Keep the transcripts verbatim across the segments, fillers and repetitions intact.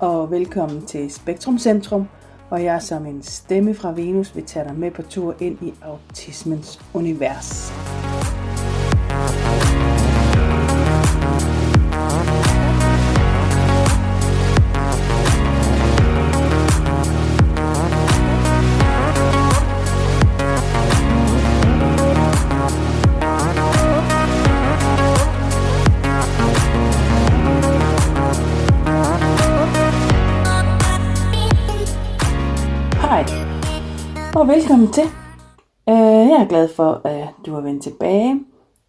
og velkommen til Spectrum Centrum, hvor jeg som en stemme fra Venus vil tage dig med på tur ind i autismens univers. Og velkommen til. Jeg er glad for, at du har vendt tilbage.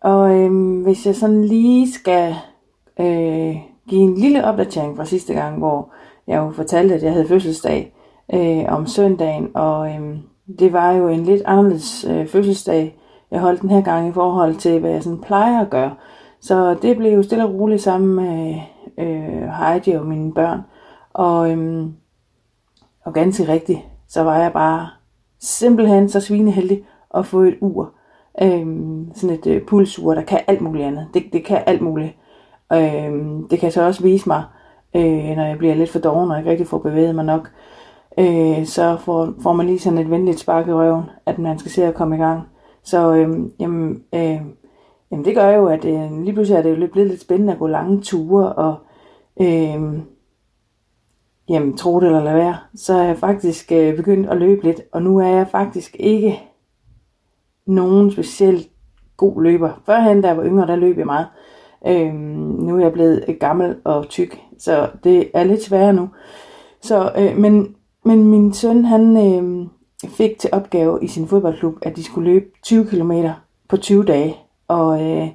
Og øhm, hvis jeg sådan lige skal øh, give en lille opdatering fra sidste gang, hvor jeg jo fortalte, at jeg havde fødselsdag øh, om søndagen. Og øh, det var jo en lidt anderledes øh, fødselsdag, jeg holdt den her gang i forhold til, hvad jeg sådan plejer at gøre. Så det blev jo stille og roligt sammen med øh, Heidi og mine børn. Og, øh, og ganske rigtigt, så var jeg bare simpelthen så svineheldig at få et ur, øhm, sådan et øh, pulsur, der kan alt muligt andet. Det, det kan alt muligt. Øhm, det kan så også vise mig, øh, når jeg bliver lidt for doven, og ikke rigtig får bevæget mig nok. Øh, så får, får man lige sådan et venligt spark i røven, at man skal se at komme i gang. Så øhm, jamen, øh, jamen det gør jo, at øh, lige pludselig er det jo blevet lidt spændende at gå lange ture, og øh, Jamen, tro det eller lad være, så er jeg faktisk øh, begyndt at løbe lidt, og nu er jeg faktisk ikke nogen specielt god løber. Førhen, da jeg var yngre, der løb jeg meget. Øhm, nu er jeg blevet gammel og tyk, så det er lidt sværere nu. Så, øh, men, men min søn, han øh, fik til opgave i sin fodboldklub, at de skulle løbe tyve kilometer på tyve dage. Og øh,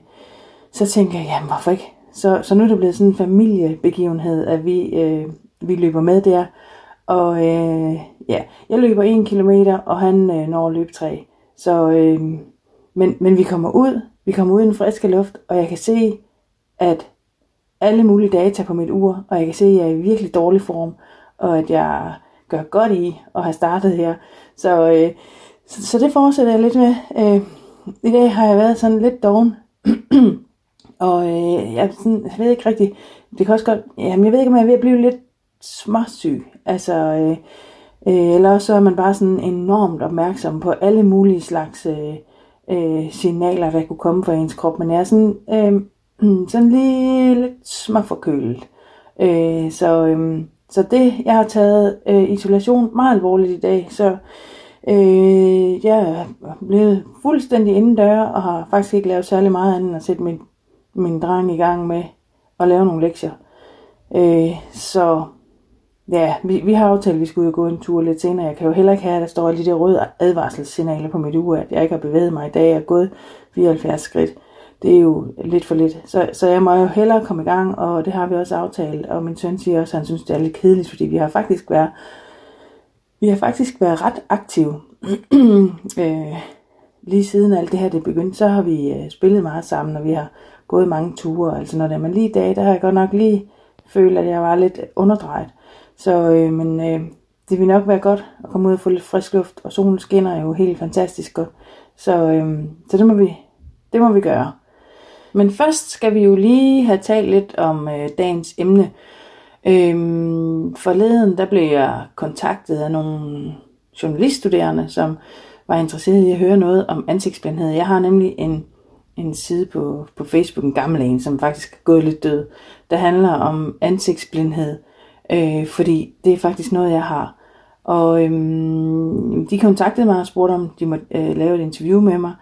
så tænker jeg, jamen hvorfor ikke? Så, så nu er det blevet sådan en familiebegivenhed, at vi... Øh, Vi løber med der, og øh, ja, jeg løber en kilometer, og han øh, når at løbe tre. Så, øh, men, men vi kommer ud, vi kommer ud i den friske luft, og jeg kan se, at alle mulige data på mit ur, og jeg kan se, at jeg er i virkelig dårlig form, og at jeg gør godt i at have startet her. Så, øh, så, så det fortsætter jeg lidt med. Øh, I dag har jeg været sådan lidt doven. og øh, jeg, sådan, jeg ved ikke rigtigt, det kan også godt, jamen jeg ved ikke, om jeg er ved at blive lidt småsyg, altså øh, øh, eller så er man bare sådan enormt opmærksom på alle mulige slags øh, øh, signaler, der kunne komme fra ens krop, men jeg er sådan øh, sådan lige lidt småforkølet, øh, så øh, så det, jeg har taget øh, isolation meget alvorligt i dag, så øh, jeg er blevet fuldstændig indendør og har faktisk ikke lavet særlig meget andet end at sætte min min dreng i gang med at lave nogle lektier, øh, så ja, vi, vi har aftalt, at vi skulle gå en tur lidt senere. Jeg kan jo heller ikke have, at der står lige det røde advarselssignaler på mit ur, at jeg ikke har bevæget mig i dag. Jeg er gået fireoghalvfjerds skridt. Det er jo lidt for lidt. Så, så jeg må jo hellere komme i gang, og det har vi også aftalt. Og min søn siger også, at han synes, det er lidt kedeligt, fordi vi har faktisk været, vi har faktisk været ret aktive. øh, lige siden alt det her det begyndte, så har vi øh, spillet meget sammen, og vi har gået mange ture. Altså når det er man lige i dag, der har jeg godt nok lige følt, at jeg var lidt underdrejet. Så, øh, men øh, det vil nok være godt at komme ud og få lidt frisk luft, og solen skinner jo helt fantastisk godt. Så, øh, så det, må vi, det må vi gøre. Men først skal vi jo lige have talt lidt om øh, dagens emne. Øh, forleden der blev jeg kontaktet af nogle journaliststuderende, som var interesseret i at høre noget om ansigtsblindhed. Jeg har nemlig en, en side på, på Facebook, en gammel en, som faktisk er gået lidt død, der handler om ansigtsblindhed. Øh, fordi det er faktisk noget, jeg har. Og øhm, de kontaktede mig og spurgte, om de måtte øh, lave et interview med mig.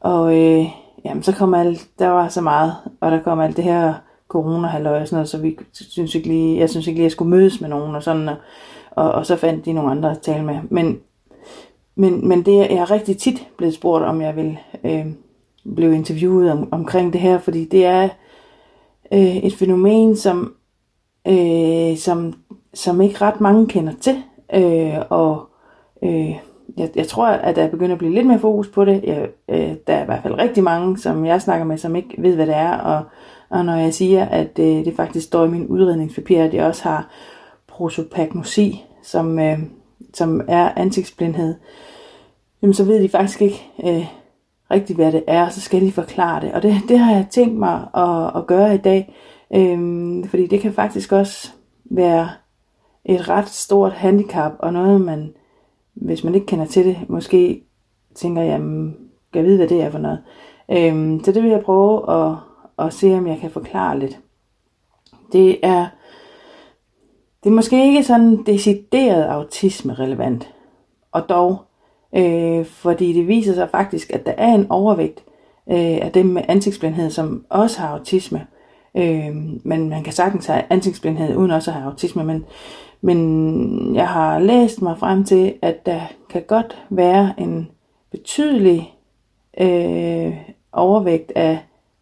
Og øh, jamen, så kom alt, der var så meget, og der kom alt det her corona-halløj og sådan noget, så vi synes ikke lige, jeg synes ikke lige, jeg skulle mødes med nogen og sådan, og, og, og så fandt de nogle andre at tale med. Men, men, men det, jeg er rigtig tit blevet spurgt, om jeg vil øh, blive interviewet om, omkring det her, fordi det er øh, et fænomen, som Øh, som, som ikke ret mange kender til, øh, og øh, jeg, jeg tror, at der begynder at blive lidt mere fokus på det. Jeg, øh, der er i hvert fald rigtig mange, som jeg snakker med, som ikke ved, hvad det er, og, og når jeg siger, at øh, det faktisk står i min udredningspapir, at jeg også har prosopagnosi, som, øh, som er ansigtsblindhed, jamen, så ved de faktisk ikke øh, rigtig, hvad det er, og så skal de forklare det, og det, det har jeg tænkt mig at, at gøre i dag. Øhm, fordi det kan faktisk også være et ret stort handicap, og noget man, hvis man ikke kender til det, måske tænker, jamen, kan jeg vide, hvad det er for noget. Øhm, så det vil jeg prøve at, at se, om jeg kan forklare lidt. Det er, det er måske ikke sådan decideret autisme-relevant, og dog, øh, fordi det viser sig faktisk, at der er en overvægt øh, af dem med ansigtsblindhed, som også har autisme. Øh, men man kan sagtens have ansigtsblindhed uden også at have autisme, men, men jeg har læst mig frem til, at der kan godt være en betydelig øh, overvægt af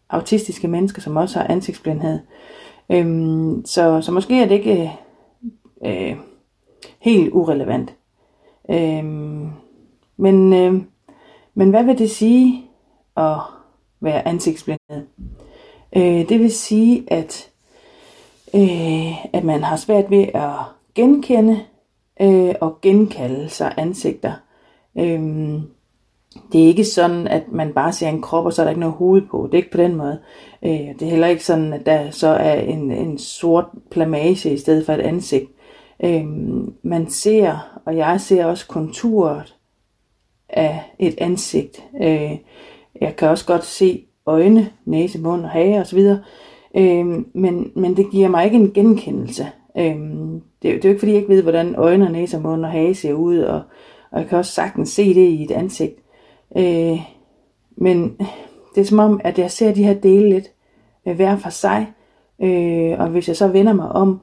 autistiske mennesker, som også har ansigtsblindhed. Øh, så, så måske er det ikke øh, helt urelevant. Øh, men, øh, men hvad vil det sige at være ansigtsblindhed? Øh, det vil sige, at, øh, at man har svært ved at genkende øh, og genkalde sig ansigter. Øh, det er ikke sådan, at man bare ser en krop, og så er der ikke noget hoved på. Det er ikke på den måde. Øh, det er heller ikke sådan, at der så er en, en sort plamage i stedet for et ansigt. Øh, man ser, og jeg ser også konturet af et ansigt. Øh, jeg kan også godt se øjne, næse, mund og hage osv. Øhm, men, men det giver mig ikke en genkendelse. Øhm, det, det er jo ikke fordi, jeg ikke ved, hvordan øjne, næse, mund og hage ser ud, og, og jeg kan også sagtens se det i et ansigt. Øh, men det er som om, at jeg ser de her dele lidt øh, hver for sig, øh, og hvis jeg så vender mig om,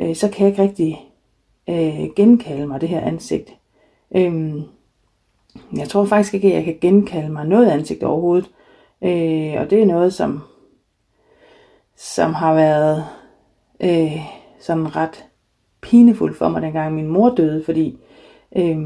øh, så kan jeg ikke rigtig øh, genkalde mig det her ansigt. Øh, jeg tror faktisk ikke, at jeg kan genkalde mig noget ansigt overhovedet. Øh, og det er noget, som, som har været øh, sådan ret pinefuldt for mig, dengang min mor døde, fordi øh,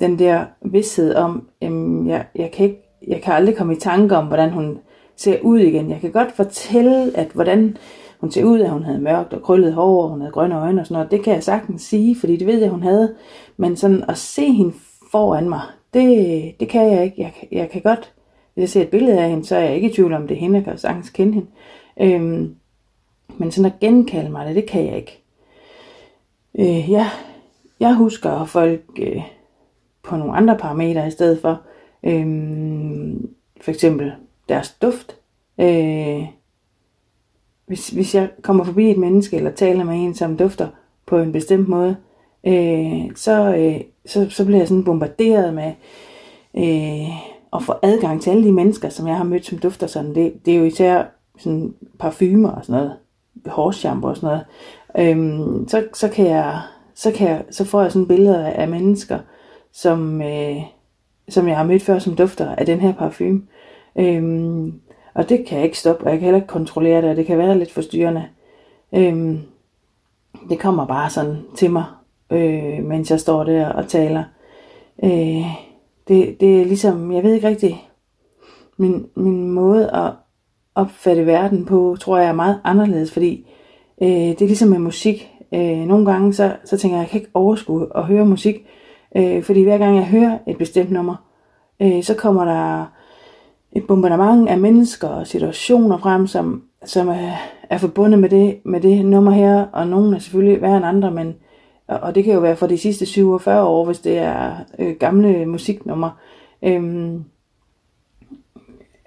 den der vidsthed om, øh, jeg, jeg, kan ikke, jeg kan aldrig komme i tanke om, hvordan hun ser ud igen. Jeg kan godt fortælle, at hvordan hun ser ud, at hun havde mørkt og krøllet hår, og hun havde grønne øjne og sådan noget. Det kan jeg sagtens sige, fordi det ved jeg, hun havde. Men sådan at se hende foran mig, det, det kan jeg ikke. Jeg, jeg kan godt... Hvis jeg ser et billede af hende, så er jeg ikke i tvivl om det er hende, jeg kan jo sagtens kende hende. Øhm, men sådan at genkalde mig det, det kan jeg ikke. Øh, jeg, jeg husker folk øh, på nogle andre parametre i stedet for. Øhm, for eksempel deres duft. Øh, hvis, hvis jeg kommer forbi et menneske, eller taler med en, som dufter på en bestemt måde, øh, så, øh, så, så bliver jeg sådan bombarderet med... Øh, og få adgang til alle de mennesker, som jeg har mødt, som dufter sådan. Det, det er jo især sådan parfumer og sådan noget, hårshampoo og sådan noget. Øhm, så, så, kan jeg, så, kan jeg, så får jeg sådan billeder af mennesker, som, øh, som jeg har mødt før, som dufter af den her parfume. Øhm, og det kan jeg ikke stoppe, og jeg kan heller ikke kontrollere det, og det kan være lidt forstyrrende. Øhm, det kommer bare sådan til mig, øh, mens jeg står der og taler. Øh, Det, det er ligesom, jeg ved ikke rigtigt, min, min måde at opfatte verden på, tror jeg er meget anderledes, fordi øh, det er ligesom med musik. Øh, nogle gange så, så tænker jeg, jeg kan ikke overskue at høre musik, øh, fordi hver gang jeg hører et bestemt nummer, øh, så kommer der et bombardement af mennesker og situationer frem, som, som er, er forbundet med det, med det nummer her, og nogen er selvfølgelig værre end andre, men og det kan jo være for de sidste syvogfyrre år, hvis det er øh, gamle musiknummer. Øhm,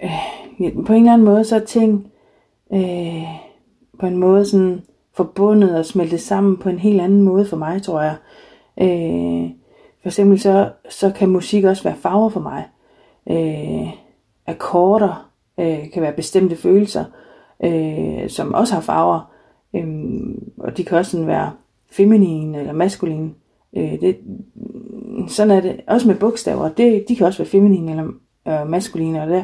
øh, på en eller anden måde, så er ting øh, på en måde sådan forbundet og smeltet sammen på en helt anden måde for mig, tror jeg. Øh, for eksempel så, så kan musik også være farver for mig. Øh, akkorder øh, kan være bestemte følelser, øh, som også har farver. Øh, og de kan også sådan være... feminin eller maskulin. Øh, det, sådan er det også med bogstaver. Det, de kan også være feminine eller øh, maskuline. Og der,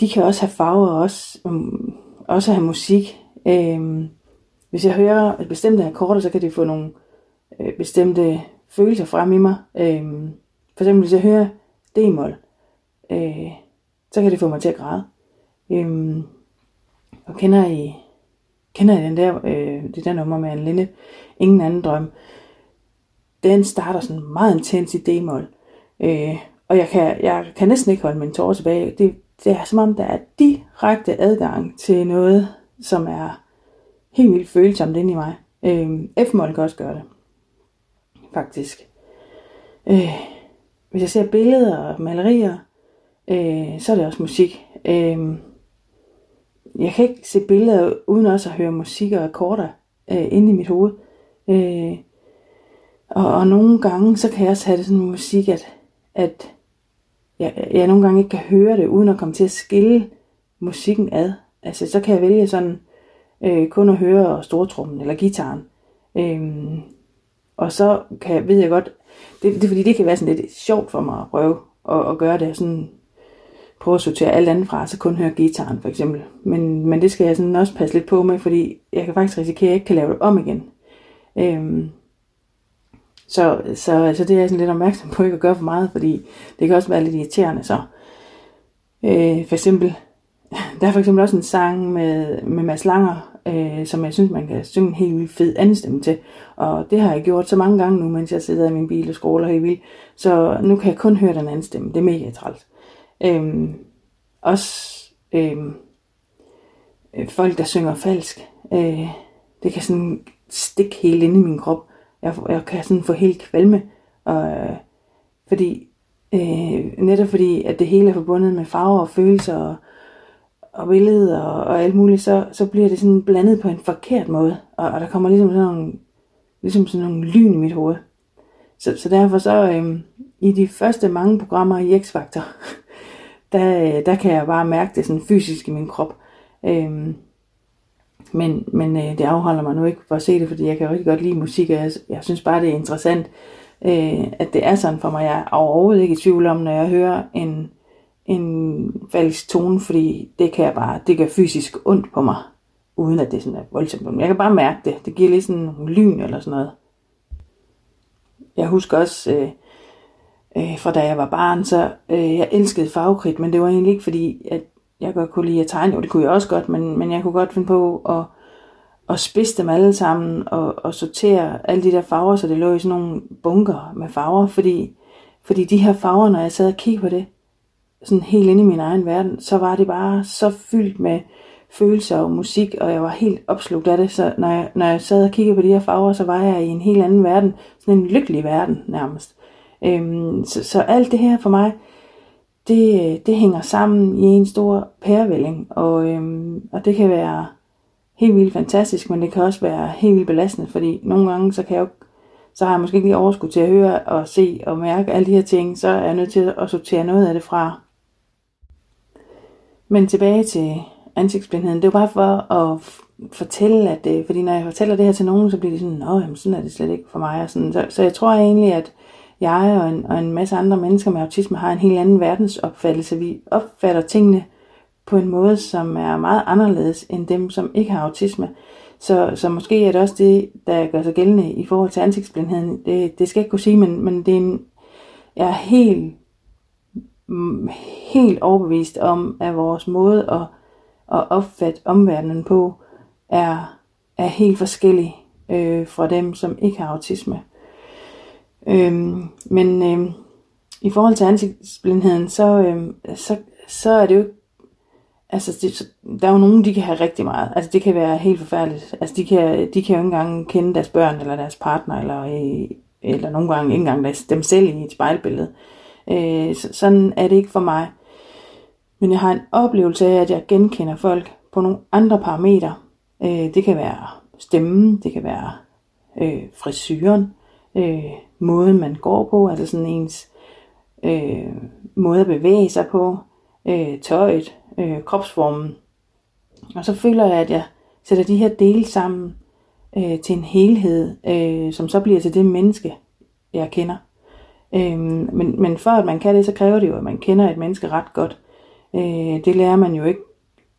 de kan også have farver og også, um, også have musik. Øh, hvis jeg hører et bestemt akkorder, så kan det få nogle øh, bestemte følelser frem i mig. Øh, for eksempel hvis jeg hører D-moll, øh, så kan det få mig til at græde. Øh, og kender I... Kender I den der, øh, det der nummer med Anne Linde, Ingen Anden Drøm? Den starter sådan meget intens i D-moll. Øh, og jeg kan, jeg kan næsten ikke holde mine tårer tilbage. Det, det er som om, der er direkte adgang til noget, som er helt vildt følsomt inde i mig. Øh, F-mål kan også gøre det, faktisk. Øh, hvis jeg ser billeder og malerier, øh, så er det også musik. Øh, jeg kan ikke se billeder uden også at høre musik og akkorder øh, inde i mit hoved. Øh, og, og nogle gange, så kan jeg også have det sådan med musik, at, at jeg, jeg nogle gange ikke kan høre det, uden at komme til at skille musikken ad. Altså, så kan jeg vælge sådan øh, kun at høre stortrummen eller guitaren. Øh, og så kan, ved jeg godt, det, det fordi det kan være sådan lidt sjovt for mig at prøve at, at gøre det, sådan prøve at sortere alt andet fra, så kun høre guitaren for eksempel. Men, men det skal jeg sådan også passe lidt på med, fordi jeg kan faktisk risikere, at jeg ikke kan lave det om igen. Øhm, så så altså det er jeg sådan lidt opmærksom på ikke at gøre for meget, fordi det kan også være lidt irriterende så. Øh, for eksempel, der er for eksempel også en sang med, med Mads Langer, øh, som jeg synes man kan synge en helt vildt fed anden stemme til. Og det har jeg gjort så mange gange nu, mens jeg sidder i min bil og scroller helt vildt. Så nu kan jeg kun høre den anden stemme, det er mega træls. Øhm, også øhm, folk der synger falsk, øh, det kan sådan stik helt inde i min krop. Jeg, jeg kan sådan få helt kvalme. Og, øh, fordi, øh, netop fordi, at det hele er forbundet med farver og følelser og, og billeder og, og alt muligt, så, så bliver det sådan blandet på en forkert måde. Og, og der kommer ligesom sådan nogle, ligesom sådan nogle lyn i mit hoved. Så, så derfor så, øh, i de første mange programmer i X-faktor, der, der kan jeg bare mærke det sådan fysisk i min krop. Øh, Men, men øh, det afholder mig nu ikke for at se det, fordi jeg kan rigtig godt lide musik, og jeg, jeg synes bare, det er interessant, øh, at det er sådan for mig. Jeg er overhovedet ikke i tvivl om, når jeg hører en, en falsk tone, fordi det kan jeg bare, det gør fysisk ondt på mig, uden at det sådan er voldsomt. Men jeg kan bare mærke det. Det giver lidt sådan nogle lyn eller sådan noget. Jeg husker også, øh, øh, fra da jeg var barn, så øh, jeg elskede farvekridt, men det var egentlig ikke fordi, at jeg godt kunne lide at tegne, og det kunne jeg også godt, men, men jeg kunne godt finde på at, at spidse dem alle sammen, og, og sortere alle de der farver, så det lå i sådan nogle bunker med farver, fordi, fordi de her farver, når jeg sad og kiggede på det, sådan helt inde i min egen verden, så var det bare så fyldt med følelser og musik, og jeg var helt opslugt af det, så når jeg, når jeg sad og kiggede på de her farver, så var jeg i en helt anden verden, sådan en lykkelig verden nærmest. Øhm, så, så alt det her for mig, Det, det hænger sammen i en stor pærevælling, og, øhm, og det kan være helt vildt fantastisk, men det kan også være helt vildt belastende, fordi nogle gange, så, kan jeg jo, så har jeg måske ikke lige overskud til at høre og se og mærke alle de her ting, så er jeg nødt til at sortere noget af det fra. Men tilbage til ansigtsblindheden, det er bare for at f- fortælle, at det, fordi når jeg fortæller det her til nogen, så bliver de sådan, nå, jamen, sådan er det slet ikke for mig, og sådan, så, så jeg tror egentlig, at jeg og en, og en masse andre mennesker med autisme har en helt anden verdensopfattelse. Vi opfatter tingene på en måde, som er meget anderledes end dem, som ikke har autisme. Så, så måske er det også det, der gør sig gældende i forhold til ansigtsblindheden. Det, det skal jeg ikke kunne sige, men, men det er en, jeg er helt, helt overbevist om, at vores måde at, at opfatte omverdenen på er, er helt forskellig øh, fra dem, som ikke har autisme. Øhm, men øhm, i forhold til ansigtsblindheden, så, øhm, så, så er det jo ikke, altså det, så, der er jo nogen, de kan have rigtig meget, altså det kan være helt forfærdeligt, altså de kan, de kan jo ikke engang kende deres børn, eller deres partner, eller, eller nogle gange ikke engang deres, dem selv i et spejlbillede, øh, så, sådan er det ikke for mig, men jeg har en oplevelse af, at jeg genkender folk på nogle andre parametre, øh, det kan være stemmen, det kan være øh, frisyren, øh, måden man går på, altså sådan ens øh, måde at bevæge sig på, øh, tøjet, øh, kropsformen. Og så føler jeg, at jeg sætter de her dele sammen øh, til en helhed, øh, som så bliver til det menneske, jeg kender. Øh, men, men for at man kan det, så kræver det jo, at man kender et menneske ret godt. Øh, det lærer man jo ikke,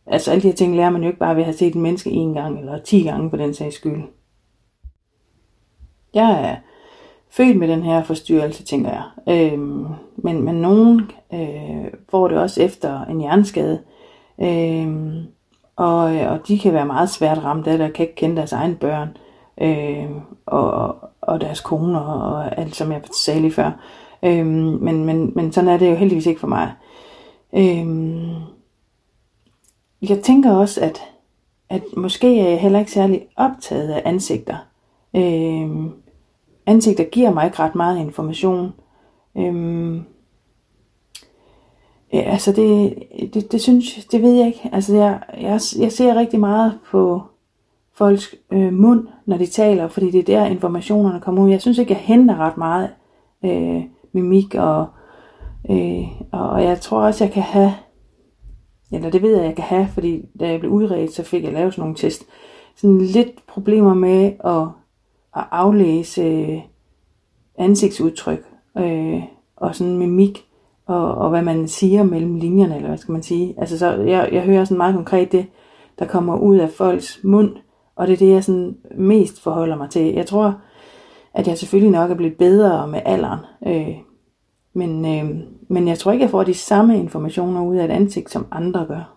altså alle de her ting lærer man jo ikke bare ved at have set et menneske en gang, eller ti gange for den sags skyld. Jeg er født med den her forstyrrelse, tænker jeg. Øhm, men, men nogen øh, får det også efter en hjerneskade. Øhm, og, og de kan være meget svært ramt af det, og kan ikke kende deres egne børn. Øh, og, og deres koner og alt, som jeg sagde lige før. Øhm, men, men, men sådan er det jo heldigvis ikke for mig. Øhm, jeg tænker også, at, at måske er jeg heller ikke særlig optaget af ansigter. Øh, ansigter giver mig ikke ret meget information. Øh, ja, altså det, det, det synes, det ved jeg ikke. Altså jeg, jeg, jeg ser rigtig meget på folks øh, mund, når de taler, fordi det er der informationerne kommer ud. Jeg synes ikke, jeg henter ret meget øh, mimik, og, øh, og jeg tror også, jeg kan have, eller det ved jeg, jeg kan have, fordi da jeg blev udredt, så fik jeg lavet sådan nogle test, sådan lidt problemer med at, at aflæse øh, ansigtsudtryk, øh, og sådan mimik, og, og hvad man siger mellem linjerne, eller hvad skal man sige. Altså så, jeg, jeg hører sådan meget konkret det, der kommer ud af folks mund, og det er det, jeg sådan mest forholder mig til. Jeg tror, at jeg selvfølgelig nok er blevet bedre med alderen, øh, men, øh, men jeg tror ikke, jeg får de samme informationer ud af et ansigt, som andre gør.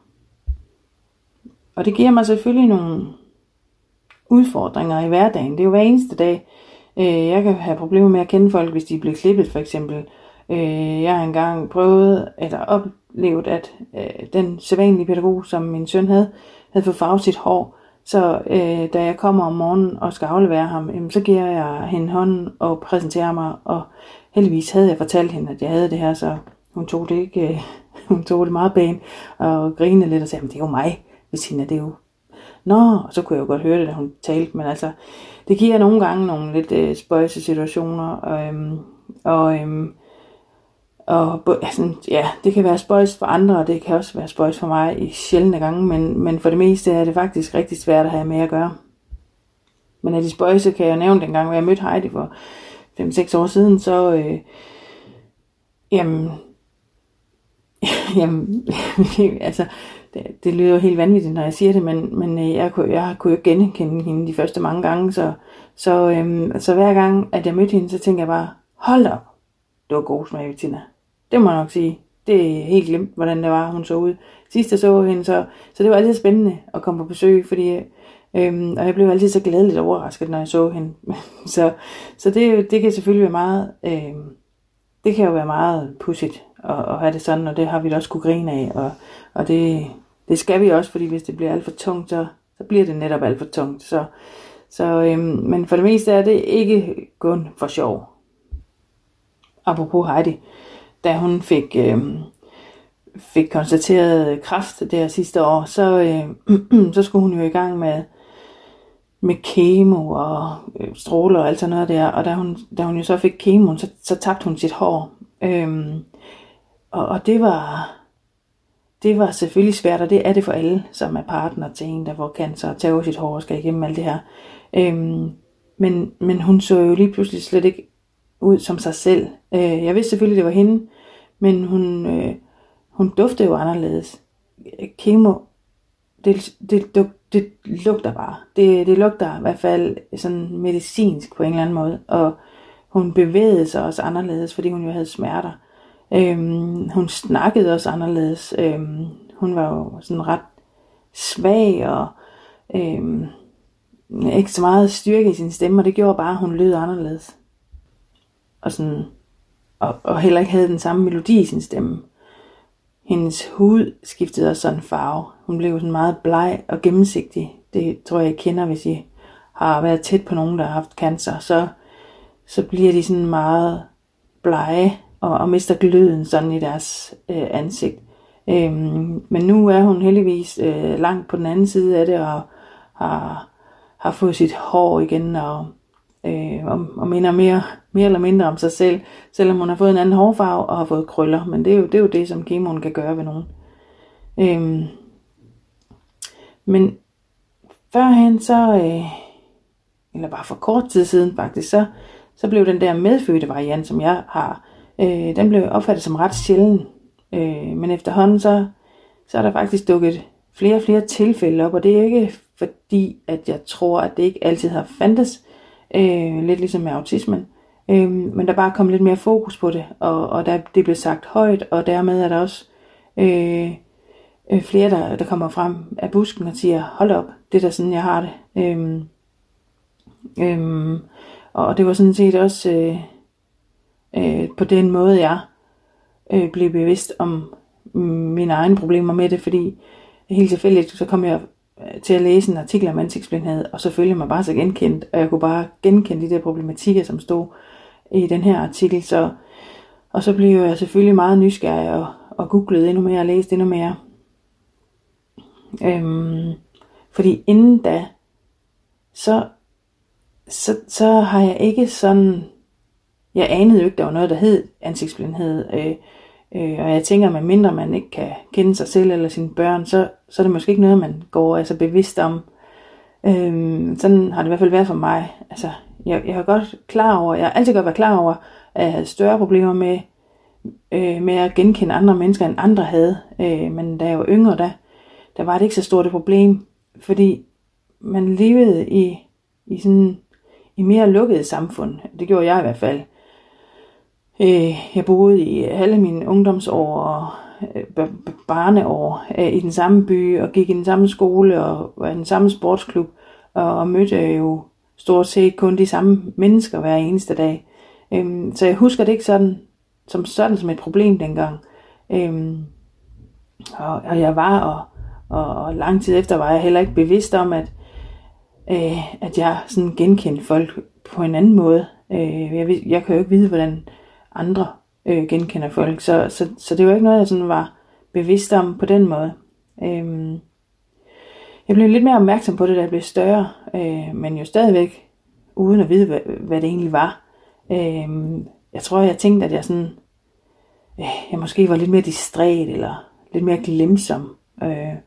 Og det giver mig selvfølgelig nogle udfordringer i hverdagen. Det er jo hver eneste dag. Øh, jeg kan have problemer med at kende folk, hvis de bliver klippet, for eksempel. Øh, jeg har engang prøvet, eller oplevet, at øh, den sædvanlige pædagog, som min søn havde, havde fået farvet sit hår. Så øh, da jeg kommer om morgenen og skal aflevere ham, jamen, så giver jeg hende hånden og præsenterer mig. Og heldigvis havde jeg fortalt hende, at jeg havde det her, så hun tog det ikke. Øh, hun tog det meget pænt og grinede lidt og sagde, det er jo mig, hvis hende er det jo. Nå, og så kunne jeg jo godt høre det, da hun talte, men altså, det giver nogle gange nogle lidt øh, spøjse situationer, og, øhm, og, øhm, og altså, ja, det kan være spøjs for andre, og det kan også være spøjs for mig i sjældne gange, men, men for det meste er det faktisk rigtig svært at have med at gøre. Men af de spøjse kan jeg nævne den gang, hvor jeg mødte Heidi for fem seks år siden, så, øh, jamen, jamen, altså, Det, det lyder jo helt vanvittigt, når jeg siger det, men, men jeg kunne, jeg kunne jo genkende hende de første mange gange, så, så, øhm, så hver gang, at jeg mødte hende, så tænkte jeg bare, hold op, det var god smag, Bettina. Det må jeg nok sige. Det er helt glemt, hvordan det var, hun så ud. Sidst jeg så hende, så, så det var altid spændende at komme på besøg, fordi, øhm, og jeg blev altid så glædeligt overrasket, når jeg så hende. så så det, det kan selvfølgelig være meget, øhm, det kan jo være meget pudsigt at, at have det sådan, og det har vi da også kunne grine af, og, og det... Det skal vi også, fordi hvis det bliver alt for tungt, så, så bliver det netop alt for tungt. Så, så, øhm, men for det meste er det ikke kun for sjov. Apropos Heidi, da hun fik, øhm, fik konstateret kræft det her sidste år, så, øhm, så skulle hun jo i gang med, med kemo og øh, stråler og alt sådan noget der. Og da hun, da hun jo så fik kemo, så, så tabte hun sit hår. Øhm, og, og det var... Det var selvfølgelig svært, og det er det for alle, som er partner til en, der får cancer og tager sit hår og skal igennem alt det her. Øhm, men, men hun så jo lige pludselig slet ikke ud som sig selv. Øh, jeg vidste selvfølgelig, det var hende, men hun, øh, hun duftede jo anderledes. Kemo, det, det, det, det lugter bare. Det, det lugter i hvert fald sådan medicinsk på en eller anden måde. Og hun bevægede sig også anderledes, fordi hun jo havde smerter. Øhm, hun snakkede også anderledes. Øhm, hun var jo sådan ret svag og øhm, ikke så meget styrke i sin stemme, og det gjorde bare, at hun lød anderledes. Og, sådan, og, og heller ikke havde den samme melodi i sin stemme. Hendes hud skiftede også sådan farve. Hun blev sådan meget bleg og gennemsigtig. Det tror jeg, I kender, hvis I har været tæt på nogen, der har haft cancer. Så, så bliver de sådan meget blege. Og, og mister gløden sådan i deres øh, ansigt. Øhm, men nu er hun heldigvis øh, langt på den anden side af det, og har, har fået sit hår igen, og, øh, og, og minder mere, mere eller mindre om sig selv, selvom hun har fået en anden hårfarve og har fået krøller. Men det er jo det, er jo det som kemoen kan gøre ved nogen. Øhm, men førhen så, øh, eller bare for kort tid siden faktisk, så, så blev den der medfødte variant, som jeg har, Øh, den blev opfattet som ret sjælden, øh, men efterhånden så, så er der faktisk dukket flere og flere tilfælde op, og det er ikke fordi, at jeg tror, at det ikke altid har fandtes, øh, lidt ligesom med autismen, øh, men der bare kom lidt mere fokus på det, og, og der, det blev sagt højt, og dermed er der også øh, øh, flere, der, der kommer frem af busken og siger, hold op, det er da sådan, jeg har det. Øh, øh, og det var sådan set også... Øh, Øh, på den måde jeg øh, blev bevidst om mine egne problemer med det, fordi helt tilfældigt så kom jeg til at læse en artikel om ansigtsblindhed, og så følte jeg mig bare så genkendt, og jeg kunne bare genkende de der problematikker, som stod i den her artikel. Så, og så blev jeg selvfølgelig meget nysgerrig og, og googlede endnu mere og læste endnu mere. Øhm, fordi inden da, så, så, så har jeg ikke sådan, jeg anede jo ikke, der var noget, der hed ansigtsblindhed, øh, øh, og jeg tænker, at mindre man ikke kan kende sig selv eller sine børn, så, så er det måske ikke noget, man går altså bevidst om. Øh, sådan har det i hvert fald været for mig. Altså, jeg, jeg har godt klar over, jeg har altid godt været klar over, at jeg havde større problemer med, øh, med at genkende andre mennesker, end andre havde, øh, men da jeg var yngre, da, der var det ikke så stort et problem, fordi man levede i, i sådan i mere lukkede samfund. Det gjorde jeg i hvert fald. Øh, jeg boede i alle mine ungdomsår og øh, barneår øh, i den samme by og gik i den samme skole og var i den samme sportsklub og, og mødte jo stort set kun de samme mennesker hver eneste dag. Øh, så jeg husker det ikke sådan som sådan som et problem dengang. Øh, og, og jeg var og Og lang tid efter var jeg heller ikke bevidst om, at, øh, at jeg sådan genkendte folk på en anden måde. Øh, jeg, jeg kan jo ikke vide, hvordan andre øh, genkender folk. Så, så, så det var ikke noget, jeg sådan var bevidst om på den måde. Øh, jeg blev lidt mere opmærksom på det, da jeg blev større. Øh, men jo stadigvæk uden at vide, hvad, hvad det egentlig var. Øh, jeg tror, jeg tænkte, at jeg, sådan, øh, jeg måske var lidt mere distræt eller lidt mere glemsom. Øh,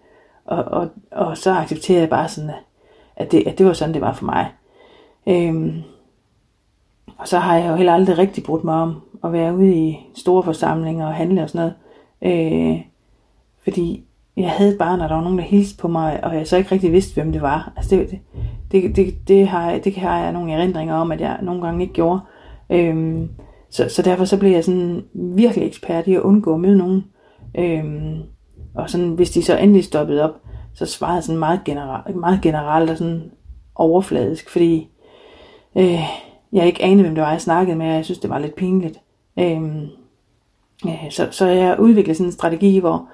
Og, og, og så accepterede jeg bare sådan, at det, at det var sådan, det var for mig. Øhm, og så har jeg jo heller aldrig rigtig brugt mig om at være ude i store forsamlinger og handle og sådan noget. Øh, fordi jeg havde bare, når der var nogen, der hilste på mig, og jeg så ikke rigtig vidste, hvem det var. Altså det, det, det, det, har, det har jeg nogle erindringer om, at jeg nogle gange ikke gjorde. Øhm, så, så derfor så blev jeg sådan virkelig ekspert i at undgå at møde nogen. Øhm, Og sådan, hvis de så endelig stoppede op, så svarede jeg sådan meget, genera- meget generelt og sådan overfladisk, fordi øh, jeg ikke anede, hvem det var, jeg snakkede med, og jeg synes, det var lidt pinligt. Øh, øh, så, så jeg udviklede sådan en strategi, hvor,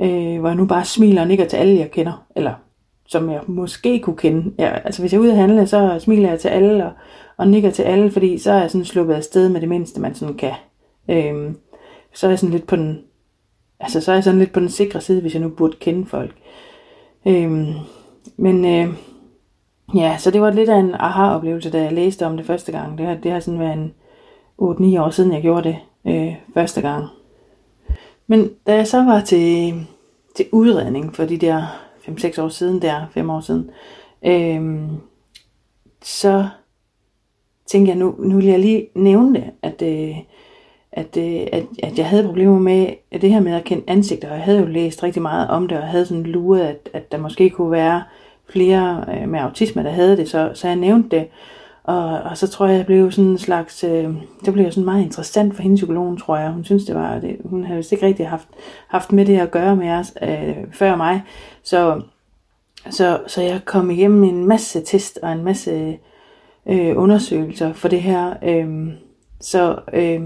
øh, hvor jeg nu bare smiler og nikker til alle, jeg kender, eller som jeg måske kunne kende. Ja, altså hvis jeg er ude at handle, så smiler jeg til alle og, og nikker til alle, fordi så er jeg sådan sluppet afsted med det mindste, man sådan kan. Øh, så er jeg sådan lidt på den... Altså så er jeg sådan lidt på den sikre side, hvis jeg nu burde kende folk. Øhm, men øh, ja, så det var lidt af en aha-oplevelse, da jeg læste om det første gang. Det har, det har sådan været en otte ni år siden, jeg gjorde det øh, første gang. Men da jeg så var til, til udredning for de der fem seks år siden, der fem år siden, øh, så tænkte jeg, nu, nu vil jeg lige nævne det, at... Øh, At, at, at jeg havde problemer med det her med at kende ansigter, og jeg havde jo læst rigtig meget om det, og jeg havde sådan luret, at, at der måske kunne være flere med autisme, der havde det, så, så jeg nævnte det, og, og så tror jeg, jeg blev sådan en slags, øh, det blev sådan meget interessant for hende, psykologen, tror jeg, hun synes det var, det, hun havde vist ikke rigtig haft, haft med det at gøre med os, øh, før mig, så, så, så jeg kom igennem en masse test, og en masse øh, undersøgelser for det her, øh, så... Øh,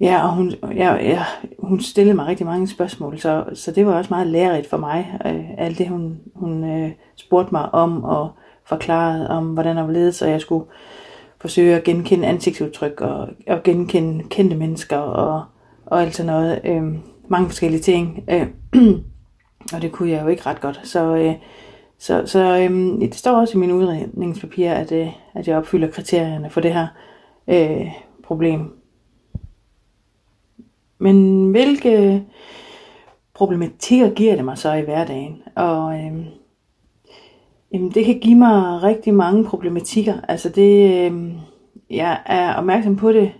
Ja, og hun, ja, ja, hun stillede mig rigtig mange spørgsmål, så, så det var også meget lærerigt for mig, øh, alt det hun, hun øh, spurgte mig om og forklarede om, hvordan jeg var ledet, og jeg skulle forsøge at genkende ansigtsudtryk og, og genkende kendte mennesker og, og alt sådan noget, øh, mange forskellige ting, øh, og det kunne jeg jo ikke ret godt, så, øh, så, så øh, det står også i mine udredningspapirer, at, øh, at jeg opfylder kriterierne for det her øh, problem. Men hvilke problematikker giver det mig så i hverdagen? Og øhm, øhm, det kan give mig rigtig mange problematikker. Altså det, øhm, jeg er opmærksom på det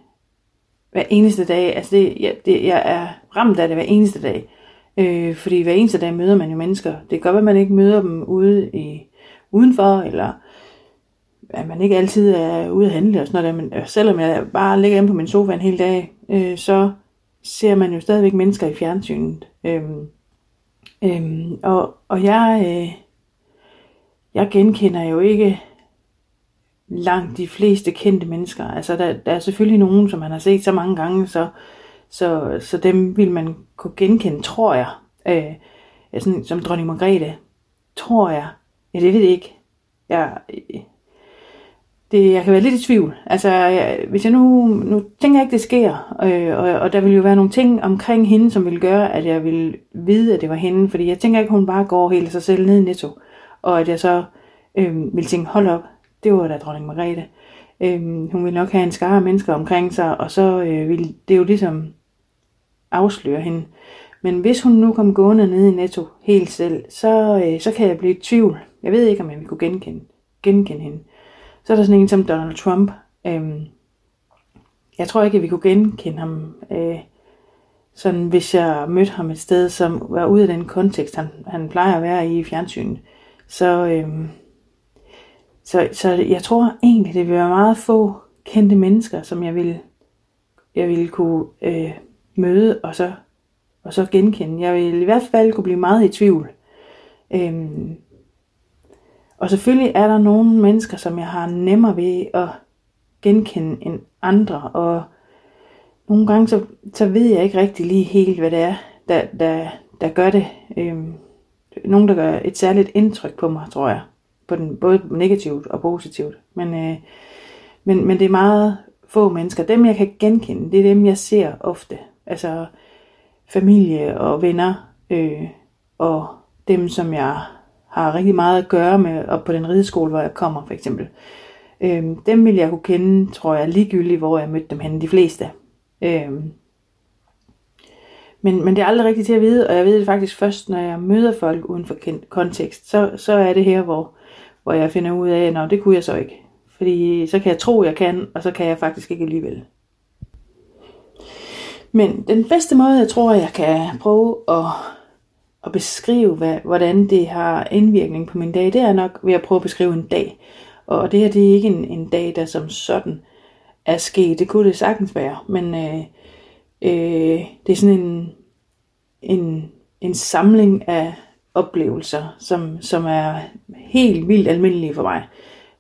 hver eneste dag. Altså det, jeg, det, jeg er ramt af det hver eneste dag. Øh, fordi hver eneste dag møder man jo mennesker. Det kan godt være, at man ikke møder dem ude i udenfor, eller at man ikke altid er ude at handle og sådan noget. Men selvom jeg bare ligger hjemme på min sofa en hel dag, øh, så ser man jo stadigvæk mennesker i fjernsynet. Øhm, øhm, og, og jeg, øh, jeg genkender jo ikke langt de fleste kendte mennesker. Altså der, der er selvfølgelig nogen, som man har set så mange gange, så, så, så dem vil man kunne genkende, tror jeg. Øh, sådan, som dronning Margrethe, tror jeg. Ja, det ved jeg ikke. Jeg, det, jeg kan være lidt i tvivl. Altså, jeg, hvis jeg nu, nu tænker jeg ikke, det sker. Øh, og, og der vil jo være nogle ting omkring hende, som vil gøre, at jeg vil vide, at det var hende. Fordi jeg tænker ikke, hun bare går helt sig selv ned i Netto. Og at jeg så øh, vil tænke, hold op, det var da dronning Margrethe. Øh, hun vil nok have en skare af mennesker omkring sig, og så øh, vil det jo ligesom afsløre hende. Men hvis hun nu kom gående ned i Netto helt selv, så, øh, så kan jeg blive i tvivl. Jeg ved ikke, om jeg vil kunne genkende, genkende hende. Så er der sådan en som Donald Trump. Øhm, jeg tror ikke, at vi kunne genkende ham. Øh, sådan hvis jeg mødte ham et sted, som var ude af den kontekst, han, han plejer at være i i fjernsynet. Så, øhm, så, så jeg tror egentlig, det vil være meget få kendte mennesker, som jeg ville, jeg ville kunne øh, møde og så... Og så genkende. Jeg vil i hvert fald kunne blive meget i tvivl. Øhm, og selvfølgelig er der nogle mennesker, som jeg har nemmere ved at genkende end andre. Og nogle gange, så, så ved jeg ikke rigtig lige helt, hvad det er, der, der, der gør det. Øhm, nogen, der gør et særligt indtryk på mig, tror jeg. På den, både negativt og positivt. Men, øh, men, men det er meget få mennesker. Dem, jeg kan genkende, det er dem, jeg ser ofte. Altså... familie og venner, øh, og dem, som jeg har rigtig meget at gøre med, og på den rideskole, hvor jeg kommer, for eksempel. Øh, dem vil jeg kunne kende, tror jeg, ligegyldigt, hvor jeg mødte dem henne, de fleste. Øh, men, men det er aldrig rigtigt til at vide, og jeg ved det faktisk først, når jeg møder folk uden for kontekst, så, så er det her, hvor, hvor jeg finder ud af, nå, det kunne jeg så ikke. Fordi så kan jeg tro, jeg kan, og så kan jeg faktisk ikke alligevel. Men den bedste måde, jeg tror, jeg kan prøve at, at beskrive, hvad, hvordan det har indvirkning på min dag, det er nok ved at prøve at beskrive en dag. Og det her, det er ikke en, en dag, der som sådan er sket. Det kunne det sagtens være, men øh, øh, det er sådan en, en, en samling af oplevelser, som, som er helt vildt almindelige for mig.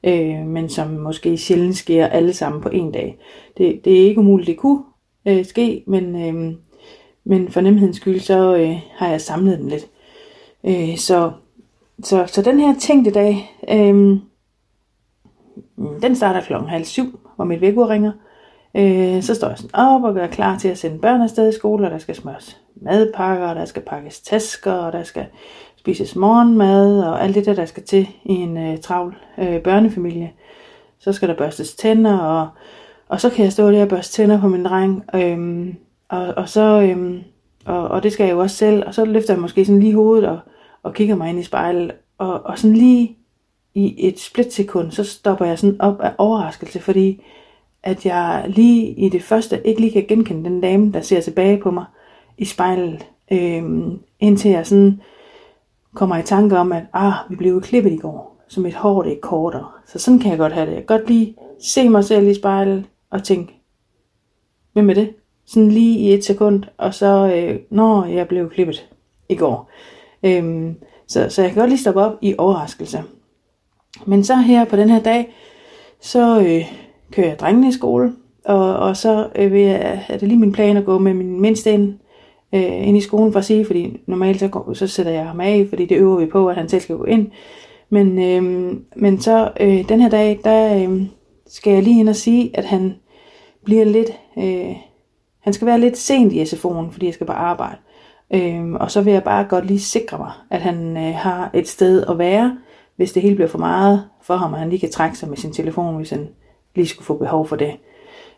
Øh, men som måske sjældent sker alle sammen på en dag. Det, det er ikke umuligt, det kunne. Øh, ske, men, øh, men for nemhedens skyld, så øh, har jeg samlet den lidt. Øh, så, så, så den her tænkte dag, øh, den starter klokken halv syv, hvor mit vækkeur ringer. Øh, så står jeg sådan op og gør klar til at sende børn afsted i skole, og der skal smøres madpakker, og der skal pakkes tasker, og der skal spises morgenmad, og alt det der, der skal til i en øh, travl øh, børnefamilie. Så skal der børstes tænder, og Og så kan jeg stå der og børste tænder på min dreng, øhm, og, og, så, øhm, og, og det skal jeg jo også selv. Og så løfter jeg måske sådan lige hovedet og, og kigger mig ind i spejlet. Og, og sådan lige i et splitsekund, så stopper jeg sådan op af overraskelse, fordi at jeg lige i det første ikke lige kan genkende den dame, der ser tilbage på mig i spejlet. Øhm, indtil jeg sådan kommer i tanke om, at ah, vi blev klippet i går, så mit hår det er kortere. Så sådan kan jeg godt have det. Jeg kan godt lige se mig selv i spejlet. Og tænke, hvem er det? Sådan lige i et sekund. Og så, øh, når jeg blev klippet i går. Øhm, så, så jeg kan godt lige stoppe op i overraskelse. Men så her på den her dag, så øh, kører jeg drengene i skole. Og, og så øh, jeg, er det lige min plan at gå med min mindste ind, øh, ind i skolen for at sige. Fordi normalt så, går, så sætter jeg ham af, fordi det øver vi på, at han selv skal gå ind. Men, øh, men så øh, den her dag, der øh, skal jeg lige ind og sige, at han... bliver lidt, øh, han skal være lidt sent i S F O'en, fordi jeg skal på arbejde. Øhm, og så vil jeg bare godt lige sikre mig, at han øh, har et sted at være, hvis det hele bliver for meget for ham, og han lige kan trække sig med sin telefon, hvis han lige skulle få behov for det.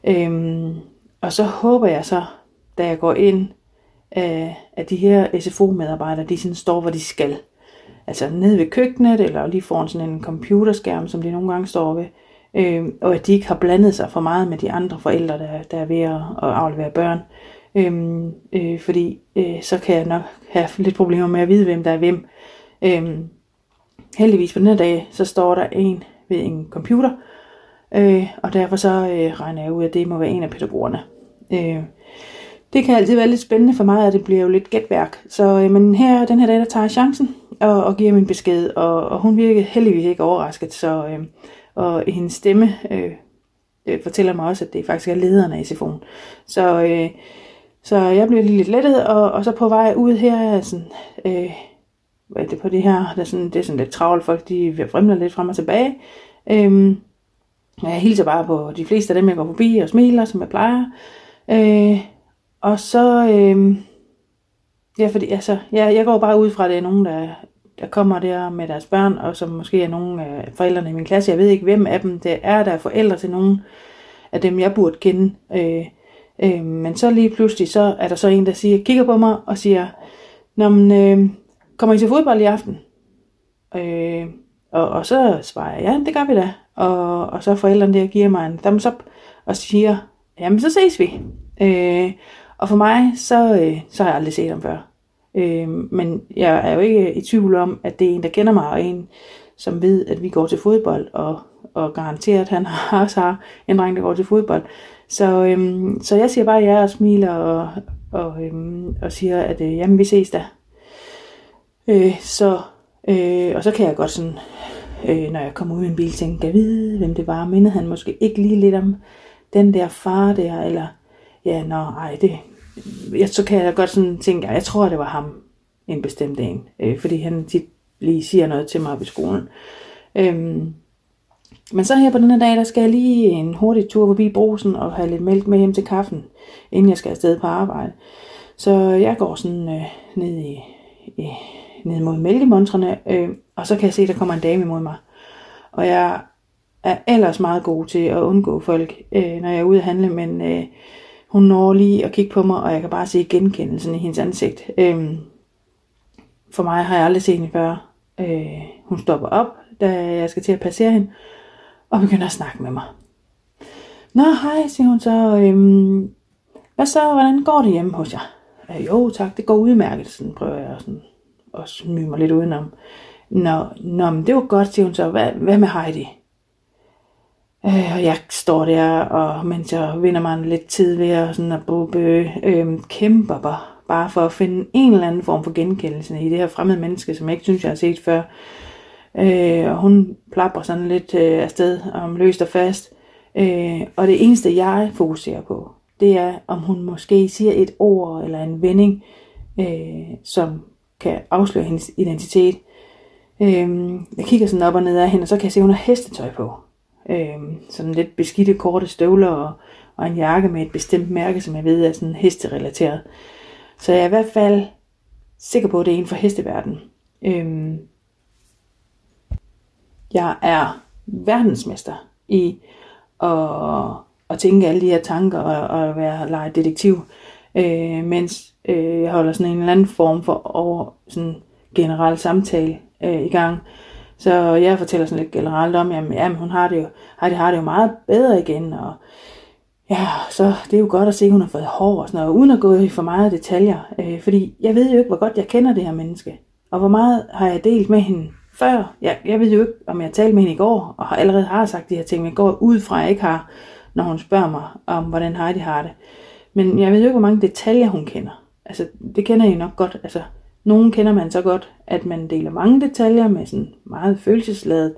Øhm, og så håber jeg så, da jeg går ind, øh, at de her S F O-medarbejdere, de sådan står, hvor de skal. Altså nede ved køkkenet, eller lige foran sådan en computerskærm, som de nogle gange står ved. Øh, og at de ikke har blandet sig for meget med de andre forældre, der, der er ved at, at aflevere børn. Øh, øh, fordi øh, så kan jeg nok have lidt problemer med at vide, hvem der er hvem. Øh, heldigvis på den her dag, så står der en ved en computer. Øh, og derfor så øh, regner jeg ud, at det må være en af pædagogerne. Øh, det kan altid være lidt spændende for mig, og det bliver jo lidt gætværk. Så øh, men her, den her dag, der tager jeg chancen og, og giver min besked. Og, og hun virker heldigvis ikke overrasket, så... Øh, Og hendes stemme øh, øh, fortæller mig også, at det faktisk er lederen af S F O'en. Så, øh, så jeg blev lidt lettet, og, og så på vej ud her, sådan, øh, hvad er det på det her? Det er sådan, det er sådan lidt travlt, folk de vrimler lidt frem og tilbage. Øhm, jeg hilser bare på de fleste af dem, jeg går forbi og smiler, som jeg plejer. Øh, og så, øh, ja, fordi, altså, jeg, jeg går bare ud fra, det er nogen, der, der kommer der med deres børn, og som måske er nogle af forældrene i min klasse. Jeg ved ikke, hvem af dem det er, der er forældre til nogen af dem, jeg burde kende. Øh, øh, men så lige pludselig, så er der så en, der siger, kigger på mig og siger, nå, men, øh, kommer I til fodbold i aften? Øh, og, og så svarer jeg, ja, det gør vi da. Og, og så er forældrene der giver mig en thumbs up og siger, jamen så ses vi. Øh, og for mig, så, øh, så har jeg aldrig set dem før. Øh, men jeg er jo ikke i tvivl om, at det er en, der kender mig, og en, som ved, at vi går til fodbold, og, og garanterer, at han også har en dreng, der går til fodbold. Så, øh, så jeg siger bare ja og smiler, og, og, øh, og siger, at øh, jamen vi ses da. Øh, så, øh, og så kan jeg godt sådan, øh, når jeg kommer ud i en bil, tænke, kan jeg vide, hvem det var? Mindede han måske ikke lige lidt om den der far der, eller ja, nå, ej, det, jeg, så kan jeg godt sådan tænke, jeg tror, det var ham, en bestemt en, øh, fordi han tit lige siger noget til mig ved skolen. Øhm, men så her på den her dag, der skal jeg lige en hurtig tur forbi Brugsen og have lidt mælk med hjem til kaffen, inden jeg skal afsted på arbejde. Så jeg går sådan øh, ned i, i ned mod mælkemontrene, øh, og så kan jeg se, der kommer en dame imod mig. Og jeg er ellers meget god til at undgå folk, øh, når jeg er ude at handle, men øh, hun når lige at kigge på mig, og jeg kan bare se genkendelsen i hendes ansigt. Øh, for mig har jeg aldrig set hende før. Øh, hun stopper op, da jeg skal til at passere hende, og begynder at snakke med mig. Nå, hej, siger hun så. Øh, hvad så, hvordan går det hjemme hos jer? Øh, jo tak, det går udmærket, sådan prøver jeg sådan og smyger mig lidt udenom. Nå, nå, men det var godt, siger hun så. Hvad, hvad med Heidi? Øh, og jeg står der, og mens jeg vinder mig en lidt tid ved at, sådan at bubbe, øh, kæmper bare, bare for at finde en eller anden form for genkendelse i det her fremmede menneske, som jeg ikke synes, jeg har set før. Øh, og hun plapper sådan lidt øh, afsted, om løst og fast. Øh, og det eneste, jeg fokuserer på, det er, om hun måske siger et ord eller en vending, øh, som kan afsløre hendes identitet. Øhm, jeg kigger sådan op og ned af hende, og så kan jeg se, hun har hestetøj på. Øhm, sådan lidt beskidte korte støvler og, og en jakke med et bestemt mærke, som jeg ved er sådan hesterelateret. Så jeg er i hvert fald sikker på, at det er en for hesteverdenen. Øhm, jeg er verdensmester i at, at tænke alle de her tanker og, og være lege detektiv, øh, mens Øh, jeg holder sådan en eller anden form for over, sådan generel samtale øh, i gang. Så jeg fortæller sådan lidt generelt om, jamen, jamen hun har det jo, har det, har det jo meget bedre igen. Og ja, så det er jo godt at se, at hun har fået hår og sådan noget, uden at gå i for meget detaljer. Øh, fordi jeg ved jo ikke, hvor godt jeg kender det her menneske. Og hvor meget har jeg delt med hende før. Jeg, jeg ved jo ikke, om jeg talte med hende i går, og har allerede har sagt de her ting. Men jeg går ud fra, jeg ikke har, når hun spørger mig om, hvordan Heidi har det. Men jeg ved jo ikke, hvor mange detaljer hun kender. Altså, det kender I nok godt. Altså, nogen kender man så godt, at man deler mange detaljer med sådan meget følelsesladet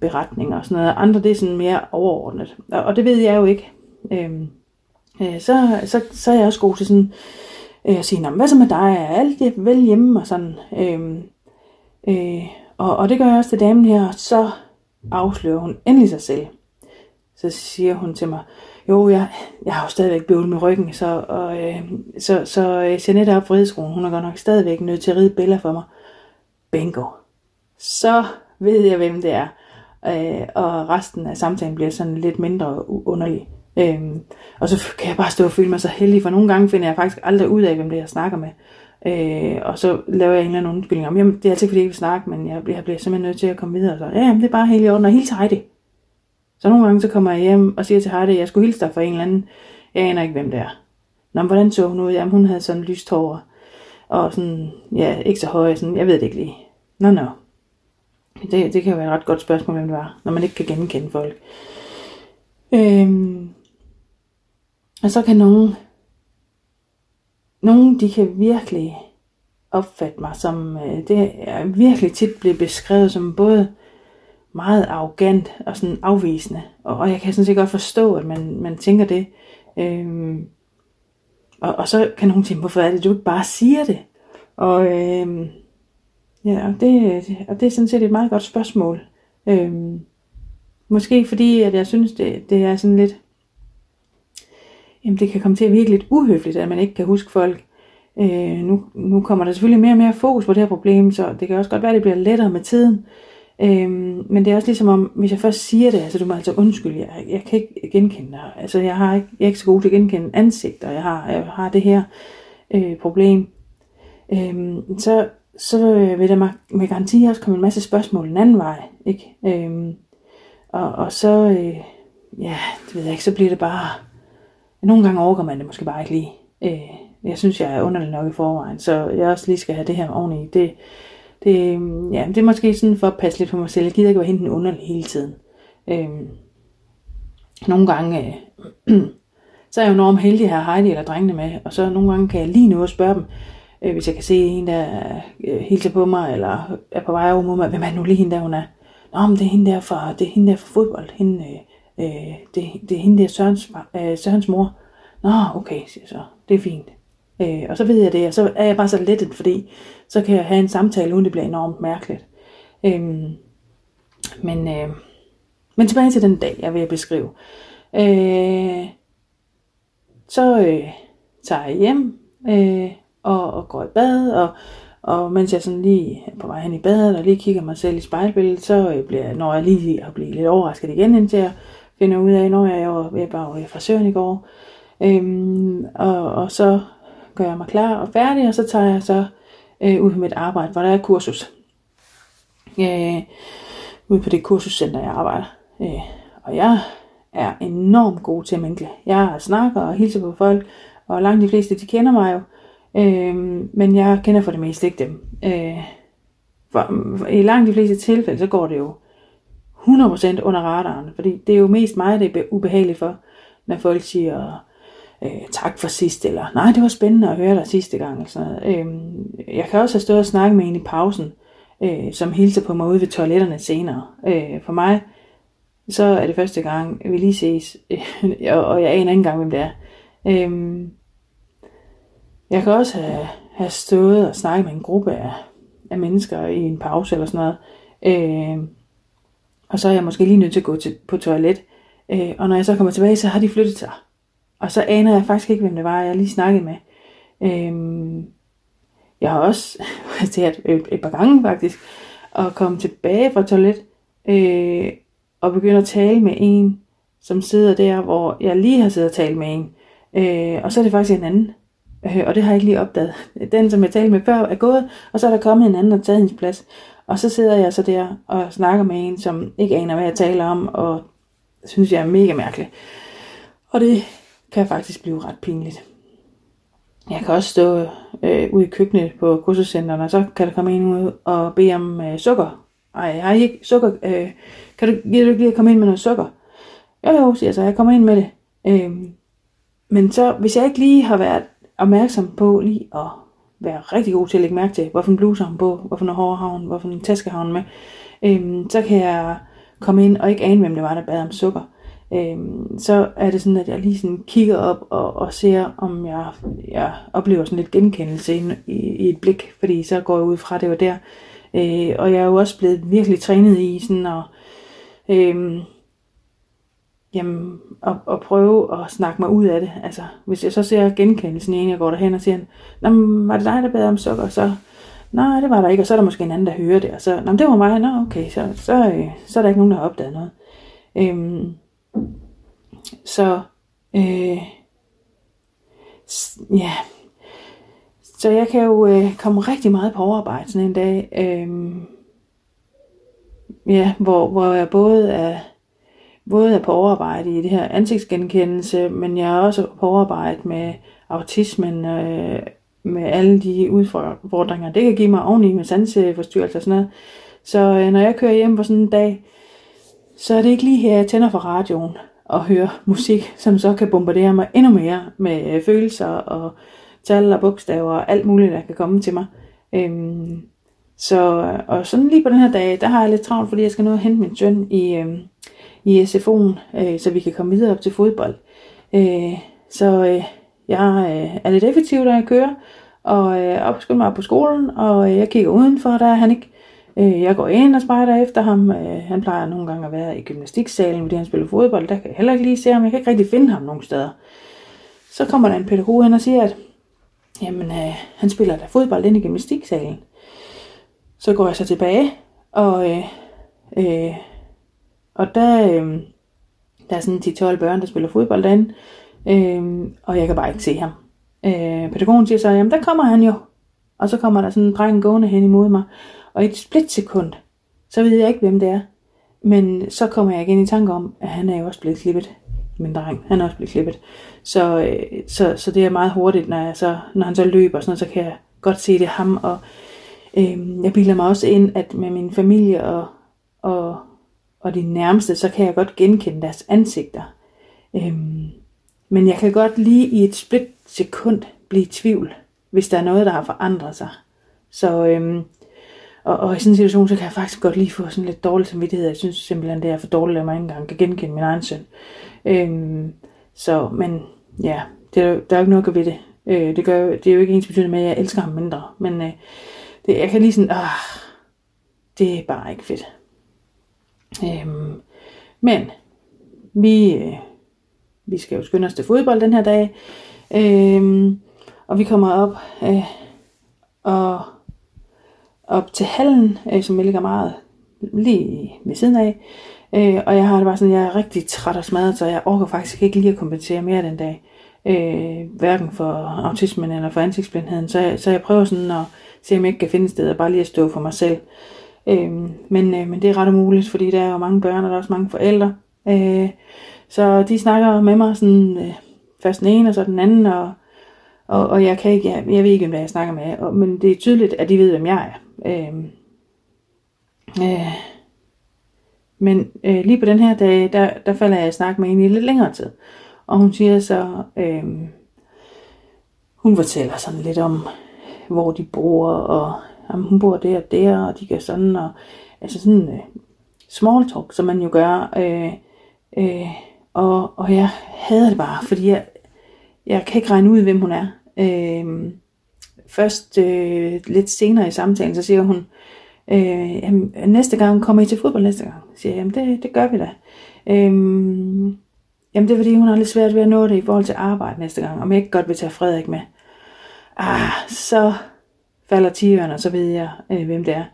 beretninger og sådan noget. Andre, det er sådan mere overordnet. Og, og det ved jeg jo ikke. Øhm, øh, så, så, så er jeg også god til sådan øh, at sige, nå, hvad så med dig? Er alt det vel hjemme? Og sådan. Øhm, øh, og, og det gør jeg også til damen her. Og så afslører hun endelig sig selv. Så siger hun til mig, jo, jeg, jeg har jo stadigvæk bøvlet med ryggen, så, og, øh, så, så Jeanette er på rideskolen. Hun er godt nok stadigvæk nødt til at ride Bella for mig. Bingo. Så ved jeg, hvem det er. Øh, og resten af samtalen bliver sådan lidt mindre underlig. Øh, og så kan jeg bare stå og føle mig så heldig, for nogle gange finder jeg faktisk aldrig ud af, hvem det er, jeg snakker med. Øh, og så laver jeg en eller anden undskyldning om, jamen det er altså ikke, fordi jeg vil snakke, men jeg, jeg bliver simpelthen nødt til at komme videre. Så, ja, jamen, det er bare helt i orden, og helt til det. Så nogle gange så kommer jeg hjem og siger til Heidi, at jeg skulle hilse dig for en eller anden. Jeg aner ikke, hvem det er. Nå, men hvordan så hun ud? Jamen, hun havde sådan lyst hår. Og sådan, ja, ikke så høj. Sådan, jeg ved det ikke lige. Nå, nå. Det, det kan jo være et ret godt spørgsmål, hvem det var. Når man ikke kan genkende folk. Øhm, og så kan nogen... Nogen, de kan virkelig opfatte mig som... Øh, det er virkelig tit blevet beskrevet som både... meget arrogant og sådan afvisende. Og, og jeg kan sådan set godt forstå, at man, man tænker det. Øhm, og, og så kan nogen tænke, hvorfor er det, du ikke bare siger det? Og øhm, Ja, og det, og det er sådan set et meget godt spørgsmål. Øhm, måske fordi, at jeg synes, det, det er sådan lidt... Jamen, det kan komme til at virke lidt uhøfligt, at man ikke kan huske folk. Øh, nu, nu kommer der selvfølgelig mere og mere fokus på det her problem, så det kan også godt være, at det bliver lettere med tiden. Øh, men det er også ligesom om, hvis jeg først siger det, altså du må altså undskylde, jeg, jeg kan ikke genkende dig. Altså jeg, har ikke, jeg er ikke så god til at genkende ansigter, jeg har, jeg har det her øh, problem. Øh, så, så vil der med, med garanti også komme en masse spørgsmål en anden vej. Ikke? Øh, og, og så, øh, ja, det ved jeg ikke, så bliver det bare... Nogle gange overgår man det måske bare ikke lige. Øh, jeg synes, jeg er underlig nok i forvejen, så jeg også lige skal have det her oveni. Det, det, ja, det er måske sådan for at passe lidt på mig selv. Jeg gider ikke være hende den underlig hele tiden. Øh, nogle gange, øh, så er jeg jo enormt heldig at have Heidi eller drengene med, og så nogle gange kan jeg lige nu at spørge dem, øh, hvis jeg kan se en, der øh, hilser på mig, eller er på vej over mod mig, hvem er nu lige hende der, hun er? Nå, men det er hende der fra, det er hende der fra fodbold, hende... Øh, Øh, det, det er hende der Sørens, øh, Sørens mor. Nå, okay, siger jeg så. Det er fint. Øh, og så ved jeg det, og så er jeg bare så lettet, fordi så kan jeg have en samtale, uden det bliver enormt mærkeligt. Øh, men, øh, men tilbage til den dag, jeg vil beskrive. Øh, så øh, tager jeg hjem øh, og, og går i bad, og, og mens jeg sådan lige på vej hen i badet, og lige kigger mig selv i spejlbilledet, så øh, bliver, når jeg lige at blive lidt overrasket igen, indtil jeg finder ud af, når jeg var ved bare fra søvn i går. Øhm, og, og så gør jeg mig klar og færdig, og så tager jeg så øh, ud på mit arbejde, hvor der er kursus. Øh, ude på det kursuscenter, jeg arbejder. Øh, og jeg er enormt god til at mingle. Jeg snakker og hilser på folk, og langt de fleste, de kender mig jo. Øh, men jeg kender for det meste ikke dem. Øh, for, for, I langt de fleste tilfælde, så går det jo hundrede procent under radaren, fordi det er jo mest mig, det er ubehageligt for, når folk siger øh, tak for sidst, eller nej, det var spændende at høre dig sidste gang, eller sådan noget. Øh, jeg kan også have stået og snakke med en i pausen, øh, som hilser på mig ude ved toiletterne senere. Øh, for mig, så er det første gang, vi lige ses, øh, og, og jeg aner ikke engang, hvem det er. Øh, jeg kan også have, have stået og snakket med en gruppe af, af mennesker i en pause, eller sådan noget, øh, og så er jeg måske lige nødt til at gå til, på toilet. Øh, og når jeg så kommer tilbage, så har de flyttet sig. Og så aner jeg faktisk ikke, hvem det var, jeg lige snakkede med. Øh, jeg har også præsteret et, et par gange faktisk, og komme tilbage fra toilet, øh, og begynder at tale med en, som sidder der, hvor jeg lige har siddet og talt med en. Øh, og så er det faktisk en anden. Øh, og det har jeg ikke lige opdaget. Den, som jeg talte med før, er gået, og så er der kommet en anden og taget hendes plads. Og så sidder jeg så der og snakker med en, som ikke aner, hvad jeg taler om, og synes, jeg er mega mærkelig. Og det kan faktisk blive ret pinligt. Jeg kan også stå øh, ude i køkkenet på kursuscenterne, og så kan der komme en ud og bede om øh, sukker. Ej, har I ikke sukker? Øh, kan du, gider du ikke lige at komme ind med noget sukker? Jo, jo, siger jeg så, jeg kommer ind med det. Øh, men så, hvis jeg ikke lige har været opmærksom på lige at... være rigtig god til at lægge mærke til, hvorfor en bluse har hun på, hvorfor en hårde har hun, hvorfor en taske har hun med, øhm, så kan jeg komme ind og ikke ane, hvem det var, der bad om sukker. Øhm, så er det sådan, at jeg lige sådan kigger op og, og ser, om jeg, jeg oplever sådan lidt genkendelse i, i, i et blik, fordi så går jeg ud fra, det var der. Øh, og jeg er jo også blevet virkelig trænet i sådan at, øhm, jamen, at, at prøve at snakke mig ud af det. Altså, hvis jeg så ser genkendelsen i en, jeg går derhen og siger, nå, var det dig, der bad om sukker? Så, nej, det var der ikke, og så er der måske en anden, der hører det. Og så, nå, det var mig, nå, okay, så, så, øh, så er der ikke nogen, der har opdaget noget. Øhm, så, øh, s- ja, så jeg kan jo øh, komme rigtig meget på overarbejde sådan en dag. Øhm, ja, hvor, hvor jeg både er... Både er på overarbejde i det her ansigtsgenkendelse, men jeg er også på overarbejde med autismen, øh, med alle de udfordringer, det kan give mig oveni med sanseforstyrrelser og sådan noget. Så øh, når jeg kører hjem på sådan en dag, så er det ikke lige her, jeg tænder for radioen og hører musik, som så kan bombardere mig endnu mere med øh, følelser og tal og bogstaver og alt muligt, der kan komme til mig. Øhm, så og sådan lige på den her dag, der har jeg lidt travlt, fordi jeg skal nå at hente min søn i... Øh, i S F O'en, øh, så vi kan komme videre op til fodbold. Øh, så øh, jeg øh, er lidt effektiv, når jeg kører, og øh, opskyld mig op på skolen, og øh, jeg kigger udenfor, der er han ikke. Øh, jeg går ind og spejder efter ham. Øh, han plejer nogle gange at være i gymnastiksalen, fordi han spiller fodbold, der kan jeg heller ikke lige se ham, jeg kan ikke rigtig finde ham nogen steder. Så kommer der en pædagog hen og siger, at jamen, øh, han spiller da fodbold inde i gymnastiksalen. Så går jeg så tilbage, og, øh, øh, og der, øh, der er sådan ti tolv børn, der spiller fodbold derinde, øh, og jeg kan bare ikke se ham. Øh, pædagogen siger så, jamen der kommer han jo. Og så kommer der sådan en dreng gående hen imod mig, og i et splitsekund, så ved jeg ikke, hvem det er. Men så kommer jeg igen i tanke om, at han er jo også blevet klippet. Min dreng, han er også blevet klippet. Så, øh, så, så det er meget hurtigt, når, jeg så, når han så løber, sådan noget, så kan jeg godt se det ham, og jeg bilder mig også ind, at med min familie og, og, og de nærmeste, så kan jeg godt genkende deres ansigter. Øhm, men jeg kan godt lige i et splitsekund blive i tvivl, hvis der er noget, der har forandret sig. Så, øhm, og, og i sådan en situation, så kan jeg faktisk godt lige få sådan lidt dårlig samvittighed. Jeg synes simpelthen, det er for dårligt, at man ikke engang kan genkende min egen søn. Øhm, så, men ja, det er, der er jo ikke noget at gøre ved det. Øh, det, gør, det er jo ikke ens betydende med, at jeg elsker ham mindre, men... Øh, jeg kan lige sådan, ah, det er bare ikke fedt. Øhm, men vi, øh, vi skal jo skynde os til fodbold den her dag. Øhm, og vi kommer op øh, og op til hallen, øh, som jeg ligger meget lige ved siden af. Øh, og jeg har det bare sådan, jeg er rigtig træt og smadret, så jeg orker faktisk ikke lige at kompensere mere den dag. Øh, hverken for autismen eller for ansigtsblindheden. Så, så jeg prøver sådan at se om jeg ikke kan finde steder, bare lige at stå for mig selv. Øhm, men, øh, men det er ret umuligt, fordi der er jo mange børn, og der er også mange forældre. Øh, så de snakker med mig sådan, øh, først den ene og så den anden, og, og, og jeg, kan ikke, jeg, jeg ved ikke, hvad jeg snakker med. Og, men det er tydeligt, at de ved, hvem jeg er. Øh, øh, men øh, lige på den her dag, der, der falder jeg i snak med en i lidt længere tid. Og hun siger så, øh, hun fortæller sådan lidt om... hvor de bor, og jamen, hun bor der og der, og de gør sådan, og altså sådan øh, small talk, som man jo gør, øh, øh, og, og jeg hader det bare, fordi jeg, jeg kan ikke regne ud, hvem hun er. Øh, først øh, lidt senere i samtalen, så siger hun, øh, jamen, næste gang kommer I til fodbold næste gang, siger jeg, jamen det, det gør vi da. Øh, jamen det er fordi, hun har lidt svært ved at nå det i forhold til arbejde næste gang, om jeg ikke godt vil tage Frederik med. Ah, så falder tiøren, og så ved jeg, øh, hvem det er.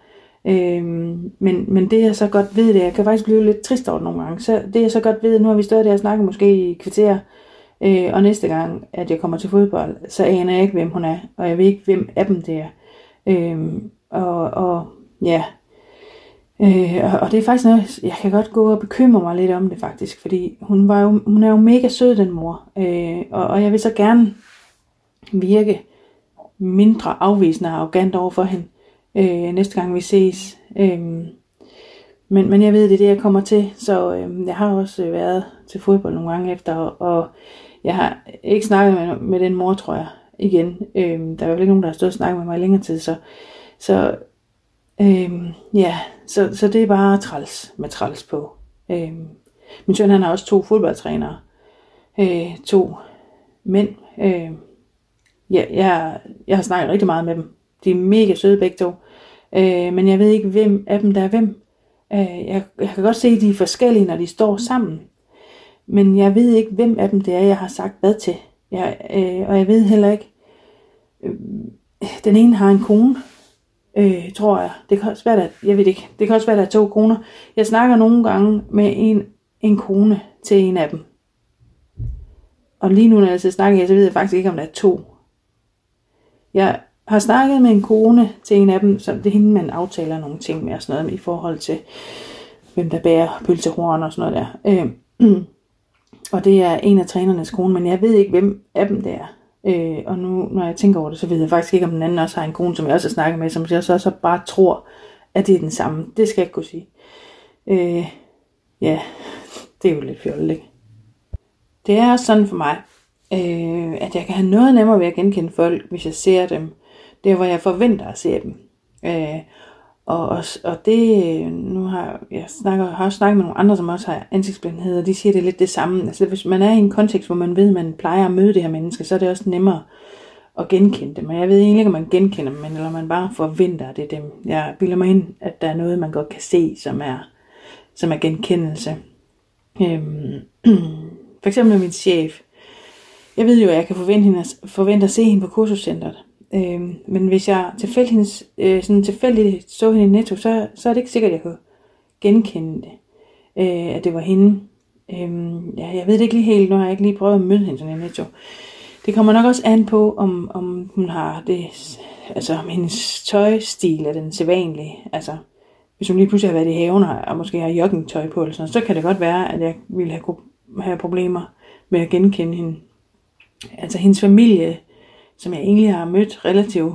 Øhm, men, men det jeg så godt ved, det er, jeg kan faktisk blive lidt trist over det nogle gange, så det jeg så godt ved, nu har vi stået der og snakket måske i kvarter, øh, og næste gang, at jeg kommer til fodbold, så aner jeg ikke, hvem hun er, og jeg ved ikke, hvem af dem det er. Øhm, og, og ja, øh, og, og det er faktisk noget, jeg kan godt gå og bekymre mig lidt om det faktisk, fordi hun, var jo, hun er jo mega sød, den mor, øh, og, og jeg vil så gerne virke mindre afvisende og arrogant over for hende øh, næste gang vi ses. Øh, men, men jeg ved, det er det, jeg kommer til. Så øh, jeg har også været til fodbold nogle gange efter, og jeg har ikke snakket med, med den mor, tror jeg, igen. Øh, der er jo ikke nogen, der har stået og snakket med mig i længere tid. Så, så, øh, ja, så, så det er bare træls med træls på. Øh, min søn, han har også to fodboldtrænere. Øh, to mænd. Øh, Ja, jeg, jeg har snakket rigtig meget med dem. De er mega søde begge to. Øh, men jeg ved ikke, hvem af dem der er hvem. Øh, jeg, jeg kan godt se, at de er forskellige, når de står sammen. Men jeg ved ikke, hvem af dem det er, jeg har sagt hvad til. Jeg, øh, og jeg ved heller ikke. Øh, den ene har en kone, øh, tror jeg. Det kan også være, der, jeg ved ikke. Det kan også være, der er to koner. Jeg snakker nogle gange med en, en kone til en af dem. Og lige nu, når jeg sidder og snakker her, så ved jeg faktisk ikke, om der er to. Jeg har snakket med en kone til en af dem, som det er hende, man aftaler nogle ting med og sådan noget i forhold til, hvem der bærer pølsehorn og sådan noget der. Øh, og det er en af trænernes kone, men jeg ved ikke, hvem af dem det er. Øh, og nu, når jeg tænker over det, så ved jeg faktisk ikke, om den anden også har en kone, som jeg også har snakket med, som jeg så også bare tror, at det er den samme. Det skal jeg ikke kunne sige. Øh, ja, det er jo lidt fjollet, ikke? Det er også sådan for mig. Øh, at jeg kan have noget nemmere ved at genkende folk, hvis jeg ser dem. Det er, hvor jeg forventer at se dem. Øh, og, og, og det, nu har jeg snakker, har også snakket med nogle andre, som også har ansigtsblindhed, og de siger det lidt det samme. Altså, hvis man er i en kontekst, hvor man ved, man plejer at møde det her menneske, så er det også nemmere at genkende dem. Og jeg ved egentlig ikke, om man genkender dem, men eller man bare forventer, det dem. Jeg bilder mig ind, at der er noget, man godt kan se, som er, som er genkendelse. Øhm, for eksempel min chef. Jeg ved jo, at jeg kan forvente, hende at, forvente at se hende på kursuscentret. Øhm, men hvis jeg tilfældigt, øh, sådan tilfældigt så hende i Netto, så, så er det ikke sikkert, at jeg kunne genkende det. Øh, at det var hende. Øhm, ja, jeg ved det ikke lige helt. Nu har jeg ikke lige prøvet at møde hende sådan i Netto. Det kommer nok også an på, om, om hun har det, altså om hendes tøjstil er den sædvanlige. Altså, hvis hun lige pludselig har været i haven og måske har joggingtøj på, eller sådan, så kan det godt være, at jeg ville have, have problemer med at genkende hende. Altså hendes familie, som jeg egentlig har mødt relativt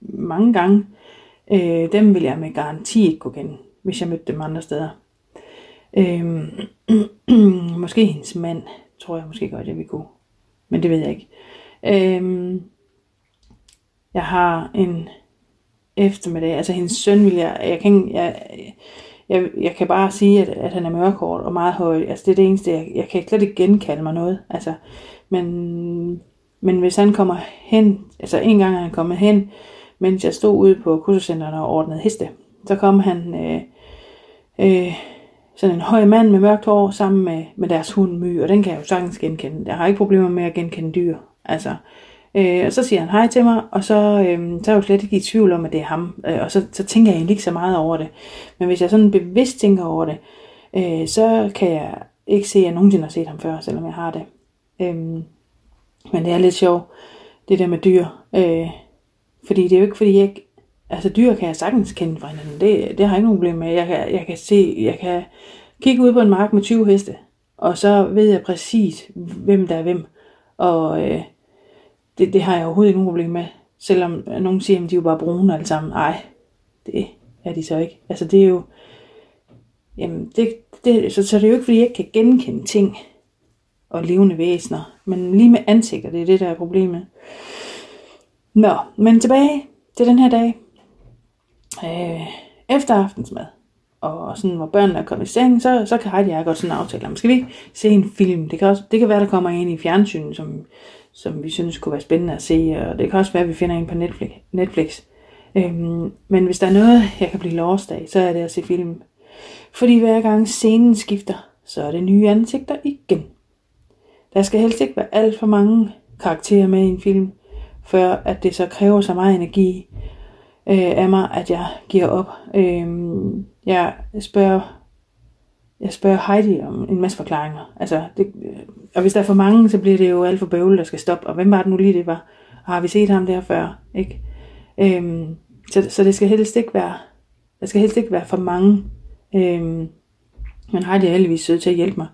mange gange, øh, dem vil jeg med garanti ikke kunne kende, hvis jeg mødte dem andre steder. Øh, måske hendes mand, tror jeg måske godt, jeg vil kunne. Men det ved jeg ikke. Øhm, jeg har en eftermiddag. Altså hendes søn vil jeg... Jeg kan, jeg, jeg, jeg kan bare sige, at, at han er mørkhåret og meget høj. Altså det er det eneste. Jeg, jeg kan slet ikke genkalde mig noget. Altså, men, men hvis han kommer hen... Altså en gang er han kommet hen, mens jeg stod ude på kursuscenteret og ordnede heste. Så kom han... Øh, øh, Sådan en høj mand med mørkt hår sammen med, med deres hund My, og den kan jeg jo sagtens genkende. Jeg har ikke problemer med at genkende dyr. Altså, øh, og så siger han hej til mig, og så, øh, så er jeg jo slet ikke i tvivl om, at det er ham. Øh, og så, så tænker jeg egentlig ikke så meget over det. Men hvis jeg sådan bevidst tænker over det, øh, så kan jeg ikke se, at jeg nogensinde har set ham før, selvom jeg har det. Øh, men det er lidt sjovt, det der med dyr. Øh, fordi det er jo ikke, fordi jeg ikke... Altså dyr kan jeg sagtens kende fra hinanden. Det, det har jeg ikke nogen problem med. Jeg kan, jeg kan se, jeg kan kigge ud på en mark med tyve heste, og så ved jeg præcis, hvem der er hvem. Og øh, det, det har jeg overhovedet ikke nogen problem med. Selvom nogen siger, at de er jo bare brune alle sammen. Nej, det er de så ikke. Altså det er jo... Jamen, det, det, så, så det er jo ikke, fordi jeg ikke kan genkende ting og levende væsener. Men lige med ansigter, det er det, der er problemet. Nå, men tilbage til den her dag. Øh, efter aftensmad og sådan, hvor børnene er kommet i seng, så, så kan Heidi og jeg godt sådan aftale om, skal vi se en film? Det kan, også, det kan være, der kommer en i fjernsynet, som, som vi synes kunne være spændende at se, og det kan også være, at vi finder en på Netflix. Netflix. Øh, men hvis der er noget, jeg kan blive lost af, så er det at se film. Fordi hver gang scenen skifter, så er det nye ansigter igen. Der skal helst ikke være alt for mange karakterer med i en film, før at det så kræver så meget energi af mig, at jeg giver op. Øhm, jeg spørger, jeg spørger Heidi om en masse forklaringer. Altså, det, og hvis der er for mange, så bliver det jo alt for bøvlet, der skal stoppe. Og hvem var det nu lige, det var? Og har vi set ham der før? Ikke? Øhm, så, så det skal helst ikke være, der skal helst ikke være for mange. Øhm, men Heidi er heldigvis sød til at hjælpe mig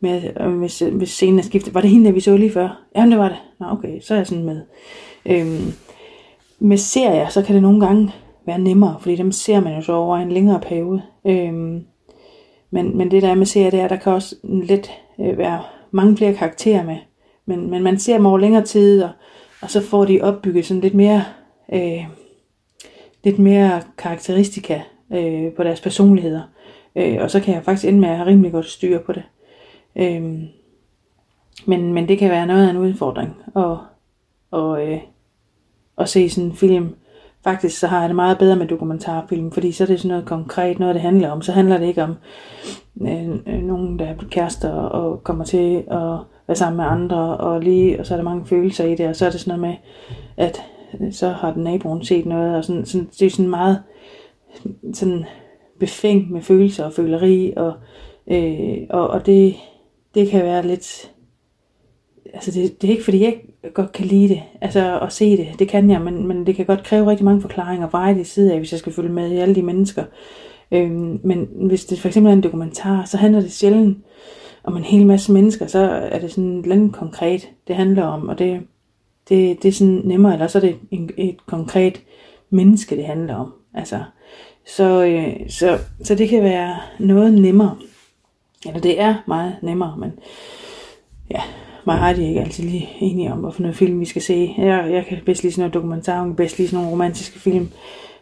med, hvis, hvis scenen er skiftet. Var det hende, der vi så lige før? Jamen, det var det. Nå, okay, så er jeg sådan med. Øhm, Med serier, så kan det nogle gange være nemmere, fordi dem ser man jo så over en længere periode. Øhm, men, men det der er med serier, det er, at der kan også lidt øh, være mange flere karakterer med. Men, men man ser dem over længere tid, og, og så får de opbygget sådan lidt mere, øh, lidt mere karakteristika øh, på deres personligheder. Øh, og så kan jeg faktisk ende med at have rimelig godt styr på det. Øh, men, men det kan være noget af en udfordring. Og... og øh, og se sådan en film. Faktisk så har jeg det meget bedre med dokumentarfilm, fordi så er det sådan noget konkret, noget det handler om. Så handler det ikke om øh, nogen, der er kærester og kommer til at være sammen med andre, og lige, og så er der mange følelser i det, og så er det sådan noget med, at så har den naboen set noget, og sådan, sådan, det er sådan meget sådan befængt med følelser og føleri, og, øh, og, og det, det kan være lidt... Altså det, det er ikke fordi jeg godt kan lide det, altså at se det, det kan jeg, men, men det kan godt kræve rigtig mange forklaringer fra Heidis side af, hvis jeg skal følge med i alle de mennesker. Øhm, men hvis det for eksempel er en dokumentar, så handler det sjældent om en hel masse mennesker, så er det sådan lidt konkret, det handler om, og det, det, det er sådan nemmere, eller så er det en, et konkret menneske, det handler om. Altså, så, øh, så, så det kan være noget nemmere, eller det er meget nemmere, men ja... Mig har de ikke altid lige enige om, hvorfor noget film vi skal se. Jeg, jeg kan bedst lide sådan noget dokumentar, jeg kan bedst lide sådan nogle romantiske film.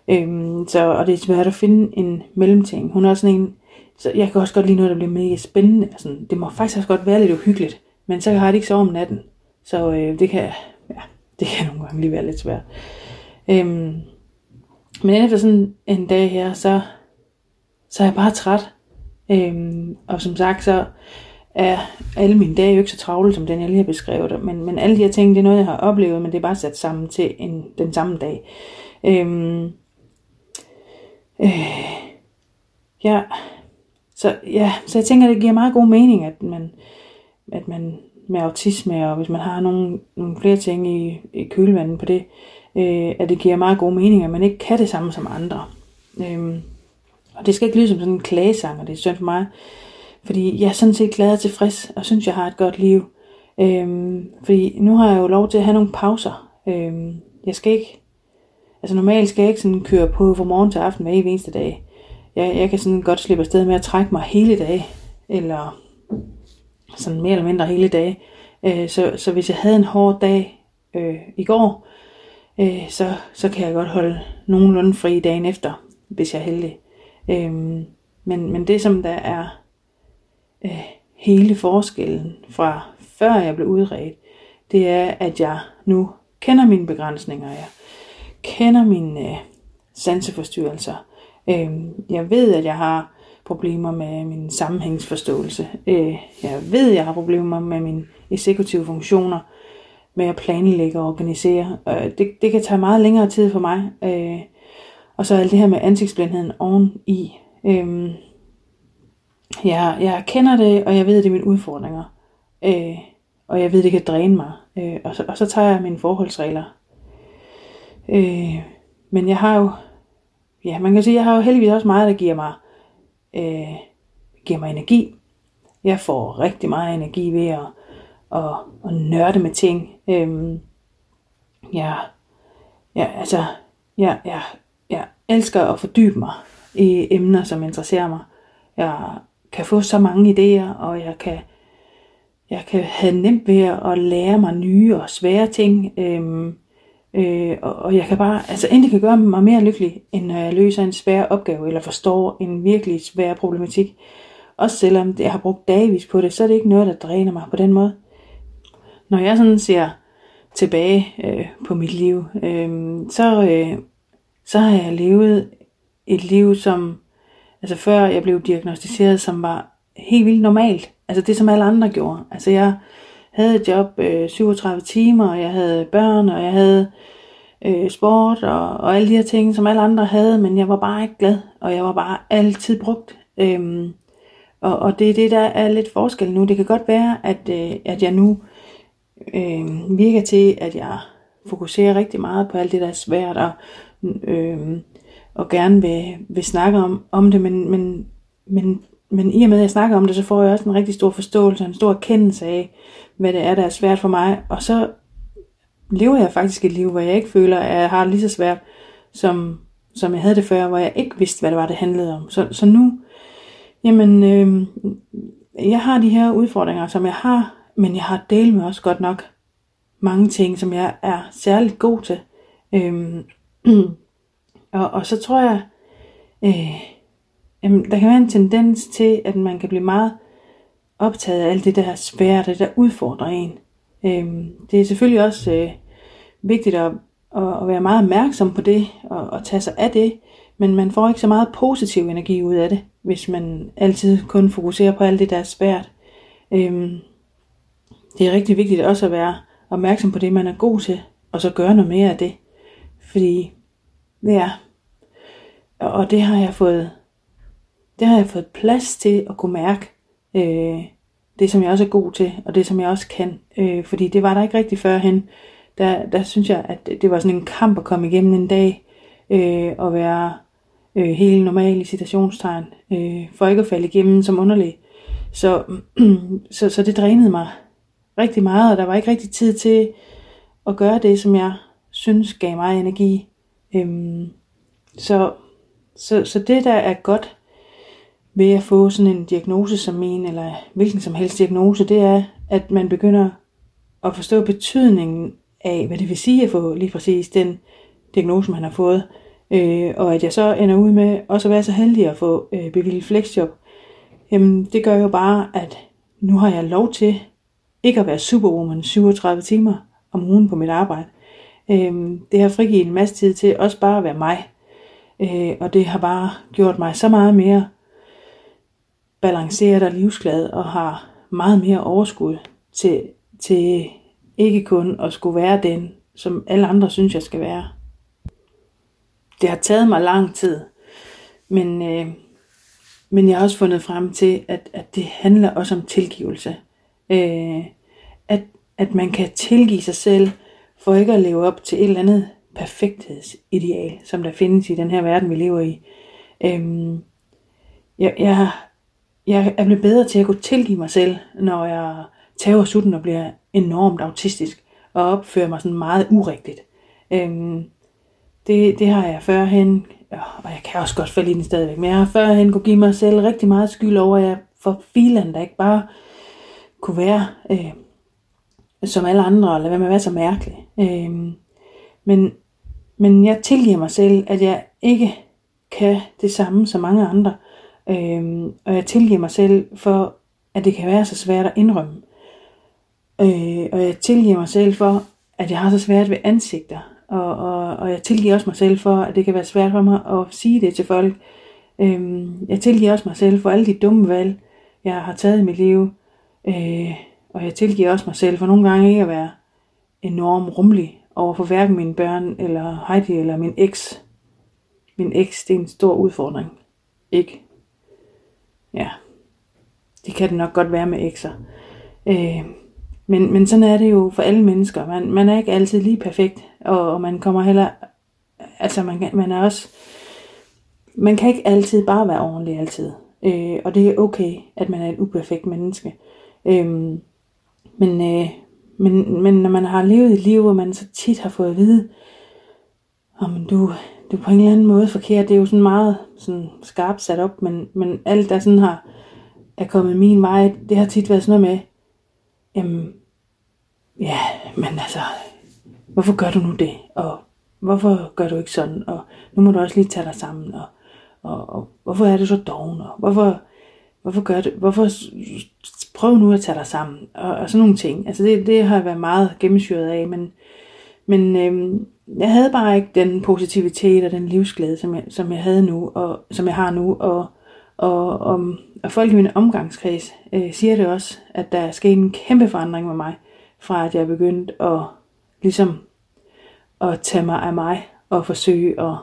Øhm, så, og det er svært at finde en mellemting. Hun er sådan en, så jeg kan også godt lide noget, der bliver mega spændende. Altså, det må faktisk også godt være lidt uhyggeligt, men så har jeg det ikke sovet om natten. Så øh, det kan, ja, Det kan nogle gange lige være lidt svært. Øhm, men efter sådan en dag her, så, så er jeg bare træt. Øhm, og som sagt, så er alle mine dage jo ikke så travle, som den jeg lige har beskrevet. Men, men alle de her ting, det er noget, jeg har oplevet, men det er bare sat sammen til en, den samme dag. Øhm, øh, ja, så, ja, så jeg tænker, det giver meget god mening, at man... At man med autisme, og hvis man har nogle, nogle flere ting i, i kølvandet på det, øh, at det giver meget god mening, at man ikke kan det samme som andre. Øhm, og det skal ikke lyde som sådan en klagesang, og det er synd for mig, fordi jeg er sådan set glad og tilfreds, og synes, jeg har et godt liv. Øhm, fordi nu har jeg jo lov til at have nogle pauser. Øhm, jeg skal ikke, altså normalt skal jeg ikke sådan køre på fra morgen til aften hver eneste dag. Jeg, jeg kan sådan godt slippe afsted med at trække mig hele dag, eller... sådan mere eller mindre hele dag. Øh, så, så hvis jeg havde en hård dag øh, i går, øh, så, så kan jeg godt holde nogenlunde fri dagen efter, hvis jeg er heldig. Øh, men, men det som der er øh, hele forskellen fra før jeg blev udredt, det er, at jeg nu kender mine begrænsninger. Jeg kender mine øh, sanseforstyrrelser. Øh, jeg ved, at jeg har problemer med min sammenhængsforståelse. Øh, jeg ved, jeg har problemer med mine eksekutive funktioner, med at planlægge og organisere. Øh, det, det kan tage meget længere tid for mig. Øh, og så alt det her med ansigtsblindheden oveni. Øh, jeg, jeg kender det, og jeg ved, det er mine udfordringer. Øh, og jeg ved, det kan dræne mig. Øh, og, så, og så tager jeg mine forholdsregler. Øh, men jeg har jo... Ja, man kan sige, jeg har jo heldigvis også meget, der giver mig Øh, giver mig energi. Jeg får rigtig meget energi ved at, at, at nørde med ting. Øhm, jeg, jeg, altså, jeg, jeg, jeg elsker at fordybe mig i emner, som interesserer mig. Jeg kan få så mange idéer, og jeg kan, jeg kan have nemt ved at lære mig nye og svære ting. Øhm, Øh, og, og jeg kan bare, altså endelig kan gøre mig mere lykkelig, end når jeg løser en svær opgave, eller forstår en virkelig svær problematik. Også selvom jeg har brugt dagvis på det, så er det ikke noget, der dræner mig på den måde. Når jeg sådan ser tilbage øh, på mit liv, øh, så, øh, så har jeg levet et liv, som, altså før jeg blev diagnostiseret, som var helt vildt normalt. Altså det, som alle andre gjorde. Altså jeg... havde et job øh, syvogtredive timer, og jeg havde børn, og jeg havde øh, sport, og, og alle de her ting, som alle andre havde, men jeg var bare ikke glad, og jeg var bare altid brugt. Øhm, og, og det er det, der er lidt forskel nu. Det kan godt være, at, øh, at jeg nu øh, virker til, at jeg fokuserer rigtig meget på alt det, der er svært, og, øh, og gerne vil, vil snakke om, om det, men, men, men Men i og med at jeg snakker om det, så får jeg også en rigtig stor forståelse og en stor erkendelse af, hvad det er, der er svært for mig. Og så lever jeg faktisk et liv, hvor jeg ikke føler, at jeg har det lige så svært, som, som jeg havde det før, hvor jeg ikke vidste, hvad det var, det handlede om. Så, så nu, jamen, øh, jeg har de her udfordringer, som jeg har, men jeg har delt med også godt nok mange ting, som jeg er særligt god til. Øh, og, og så tror jeg... Øh, Jamen, der kan være en tendens til, at man kan blive meget optaget af alt det der svære, det der udfordrer en. Øhm, det er selvfølgelig også øh, vigtigt at, at være meget opmærksom på det, og, og tage sig af det, men man får ikke så meget positiv energi ud af det, hvis man altid kun fokuserer på alt det, der er svært. Øhm, det er rigtig vigtigt også at være opmærksom på det, man er god til, og så gøre noget mere af det. Fordi, ja, og det har jeg fået... Det har jeg fået plads til at kunne mærke, øh, det som jeg også er god til, og det som jeg også kan. Øh, fordi det var der ikke rigtig førhen. Der, der synes jeg, at det var sådan en kamp at komme igennem en dag, øh, og være øh, helt normal i citationstegn, øh, for ikke at falde igennem som underlig. Så, så, så det drænede mig rigtig meget, og der var ikke rigtig tid til at gøre det, som jeg synes gav mig energi. Øh, så, så, så det der er godt, ved at få sådan en diagnose som en, eller hvilken som helst diagnose, det er, at man begynder at forstå betydningen af, hvad det vil sige at få lige præcis den diagnose, man har fået. Øh, og at jeg så ender ud med også at være så heldig at få øh, bevilget flexjob, jamen det gør jo bare, at nu har jeg lov til ikke at være superwoman syvogtredive timer om ugen på mit arbejde. Øh, det har frigivet en masse tid til også bare at være mig. Øh, og det har bare gjort mig så meget mere balanceret og livsglad, og har meget mere overskud til, til ikke kun at skulle være den, som alle andre synes jeg skal være. Det har taget mig lang tid, men, øh, men jeg har også fundet frem til, at, at det handler også om tilgivelse. Øh, at, at man kan tilgive sig selv for ikke at leve op til et eller andet perfekthedsideal, som der findes i den her verden, vi lever i. Øh, jeg, jeg, jeg er blevet bedre til at kunne tilgive mig selv, når jeg tager sutten og bliver enormt autistisk og opfører mig sådan meget urigtigt. Øh, Det, det har jeg førhen, og jeg kan også godt falde i den stadigvæk, men jeg har førhen kunne give mig selv rigtig meget skyld over, at jeg for filan, der ikke bare kunne være øh, som alle andre, eller hvad man var så mærkelig. Øh, men, men jeg tilgiver mig selv, at jeg ikke kan det samme som mange andre, øh, og jeg tilgiver mig selv for, at det kan være så svært at indrømme. Øh, og jeg tilgiver mig selv for, at jeg har så svært ved ansigter. Og, og, og jeg tilgiver også mig selv for, at det kan være svært for mig at sige det til folk. Øhm, jeg tilgiver også mig selv for alle de dumme valg, jeg har taget i mit liv. Øh, og jeg tilgiver også mig selv for nogle gange ikke at være enormt rummelig over for hverken mine børn, eller Heidi, eller min eks. Min eks, det er en stor udfordring. Ikke? Ja. Det kan det nok godt være med ekser. Øh, Men, men sådan er det jo for alle mennesker. Man, man er ikke altid lige perfekt, og, og man kommer heller, altså man, man er også, man kan ikke altid bare være ordentlig altid. Øh, og det er okay, at man er et uperfekt menneske. Øh, men, øh, men, men når man har levet et liv, hvor man så tit har fået at vide, om du, du er på en eller anden måde forkert, det er jo sådan meget sådan skarpt sat op, men, men alt der sådan har er kommet min vej, det har tit været sådan noget med, Jamen, ja, men altså, hvorfor gør du nu det, og hvorfor gør du ikke sådan, og nu må du også lige tage dig sammen, og, og, og hvorfor er du så doven, og hvorfor, hvorfor gør du, hvorfor prøv nu at tage dig sammen, og, og sådan nogle ting. Altså det, det har jeg været meget gennemsyret af, men, men øhm, jeg havde bare ikke den positivitet og den livsglæde, som jeg, som jeg havde nu, og som jeg har nu, og Og, og, og folk i min omgangskreds øh, siger det også, at der er sket en kæmpe forandring med mig, fra at jeg begyndte at ligesom at tage mig af mig og forsøge at,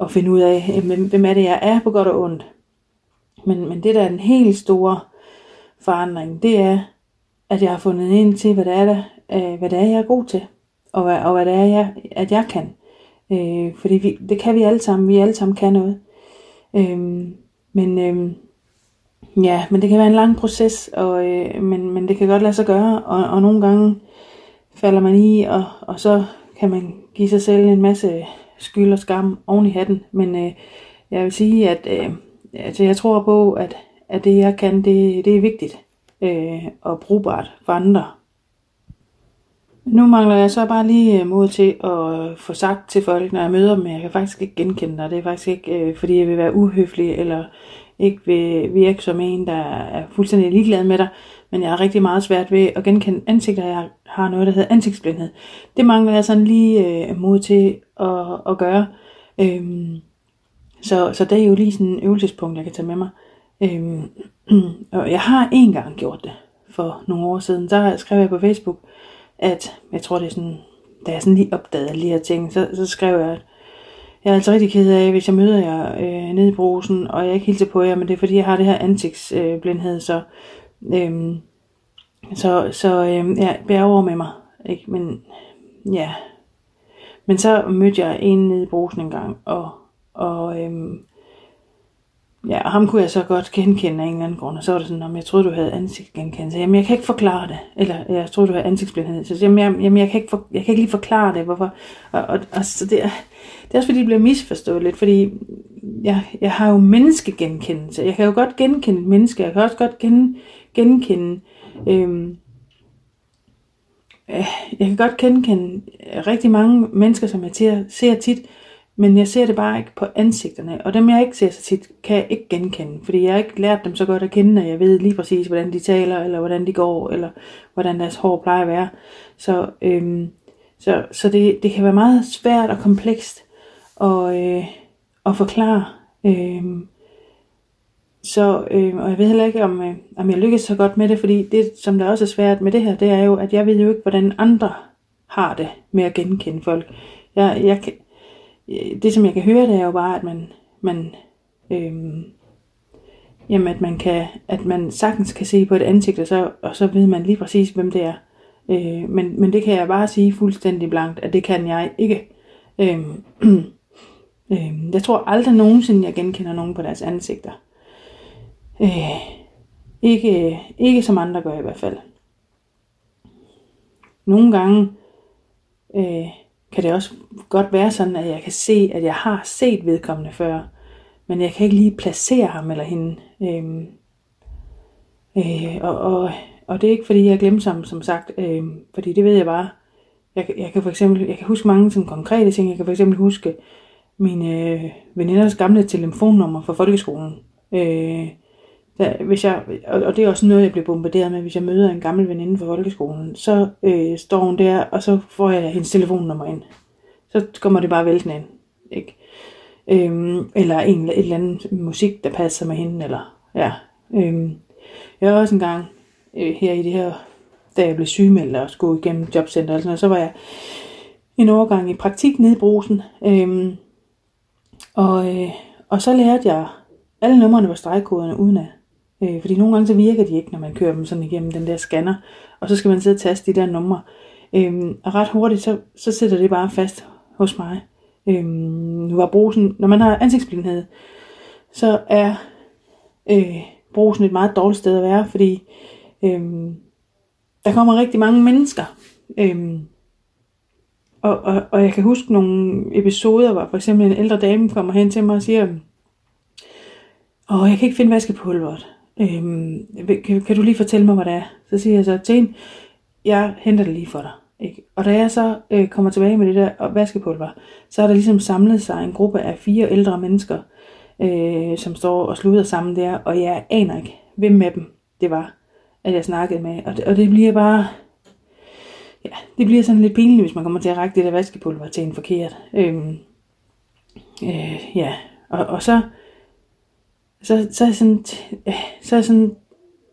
at finde ud af, hvem, hvem er det jeg er på godt og ondt. Men, men det der er den helt store forandring, det er, at jeg har fundet ind til, hvad det er, der, øh, hvad det er jeg er god til, og, og hvad det er, jeg, at jeg kan. Øh, fordi vi, det kan vi alle sammen, vi alle sammen kan noget. Øh, Men, øhm, ja, men det kan være en lang proces, og, øh, men, men det kan godt lade sig gøre, og, og nogle gange falder man i, og, og så kan man give sig selv en masse skyld og skam oven i hatten. Men øh, jeg vil sige, at øh, altså, jeg tror på, at, at det jeg kan, det, det er vigtigt øh, og brugbart for andre. Nu mangler jeg så bare lige mod til at få sagt til folk, når jeg møder dem, at jeg kan faktisk ikke genkende dig. Det er faktisk ikke, fordi jeg vil være uhøflig, eller ikke vil virke som en, der er fuldstændig ligeglad med dig. Men jeg har rigtig meget svært ved at genkende ansigter. Jeg har noget, der hedder ansigtsblindhed. Det mangler jeg sådan lige mod til at, at gøre. Så, så det er jo lige sådan en øvelsespunkt, jeg kan tage med mig. Og jeg har en gang gjort det for nogle år siden. Der skrev jeg på Facebook, at jeg tror det er sådan, da jeg sådan lige opdagede lige her ting, så, så skrev jeg, at jeg er altså rigtig ked af, hvis jeg møder jer øh, nede i Brugsen, og jeg ikke hilser på jer, men det er fordi jeg har det her ansigtsblindhed, så øh, så, så øh, ja, bær over med mig, ikke? Men ja, men så mødte jeg en nede i Brugsen en gang, og, og øh, ja, og ham kunne jeg så godt genkende af en eller anden grund. Og så var det sådan, om jeg troede, du havde ansigtsgenkendelse. Jamen, jeg kan ikke forklare det. Eller, jeg troede, du havde ansigtsblindhed. Så jamen, jeg, jamen, jeg, kan ikke for, jeg kan ikke lige forklare det, hvorfor. Og, og, og så det, er, det er også, fordi det bliver misforstået lidt. Fordi jeg, jeg har jo menneskegenkendelse. Jeg kan jo godt genkende mennesker. Jeg kan også godt gen, genkende... Øhm, øh, jeg kan godt genkende rigtig mange mennesker, som jeg ser, ser tit... Men jeg ser det bare ikke på ansigterne, og dem jeg ikke ser så tit, kan jeg ikke genkende, fordi jeg har ikke lært dem så godt at kende, og jeg ved lige præcis, hvordan de taler, eller hvordan de går, eller hvordan deres hår plejer at være. Så, øhm, Så, så det, det kan være meget svært og komplekst at, øh, at forklare. Øh, så, øh, og jeg ved heller ikke, om, øh, om jeg lykkes så godt med det, fordi det, som der også er svært med det her, det er jo, at jeg ved jo ikke, hvordan andre har det med at genkende folk. Jeg, jeg kan, det, som jeg kan høre, det er jo bare, at man, man øh, jamen, at man kan, at man sagtens kan se på et ansigt, og så, og så ved man lige præcis, hvem det er. Øh, men, men det kan jeg bare sige fuldstændig blankt, at det kan jeg ikke. Øh, øh, jeg tror aldrig nogensinde, jeg genkender nogen på deres ansigter. Øh, ikke, ikke som andre gør i hvert fald. Nogle gange øh, kan det også godt være sådan, at jeg kan se, at jeg har set vedkommende før, men jeg kan ikke lige placere ham eller hende. Øhm, øh, og, og, og det er ikke fordi jeg er glemsom, som sagt. Øhm, fordi det ved jeg bare. Jeg, jeg kan for eksempel, jeg kan huske mange sådan konkrete ting. Jeg kan for eksempel huske mine øh, veninders gamle telefonnummer fra folkeskolen. Øh, der, hvis jeg, og, og det er også noget jeg bliver bombarderet med. Hvis jeg møder en gammel veninde fra folkeskolen, så øh, står hun der, og så får jeg hendes telefonnummer ind. Så kommer det bare væltende ind, ikke? Øhm, eller en, et eller andet musik, der passer med hende, eller ja. Øhm, jeg var også en gang øh, her i det her, da jeg blev sygemeldt og skulle igennem jobcenter og sådan noget, så var jeg en overgang i praktik nede i Brugsen, øhm, og, øh, og så lærte jeg alle numrene var stregkoderne udenad, øh, fordi nogle gange så virker de ikke, når man kører dem sådan igennem den der scanner, og så skal man sidde og taste de der numre, øhm, og ret hurtigt så, så sidder det bare fast hos mig. Øhm, nu var Brugsen, når man har ansigtsblindhed, så er øh, Brugsen et meget dårligt sted at være, fordi øhm, der kommer rigtig mange mennesker, øhm, og, og, og jeg kan huske nogle episoder, hvor for eksempel en ældre dame kommer hen til mig og siger, åh, jeg kan ikke finde vaskepulveret, øhm, kan, kan du lige fortælle mig, hvad det er? Så siger jeg så til hende, jeg henter det lige for dig. Ikke? Og da jeg så øh, kommer tilbage med det der vaskepulver, så er der ligesom samlet sig en gruppe af fire ældre mennesker, øh, som står og sluder sammen der, og jeg aner ikke, hvem af dem det var, at jeg snakkede med. Og det, og det bliver bare, ja, det bliver sådan lidt pinligt, hvis man kommer til at række det der vaskepulver til en forkert. Øhm, øh, ja, og, og så, så, så er jeg sådan, så er sådan,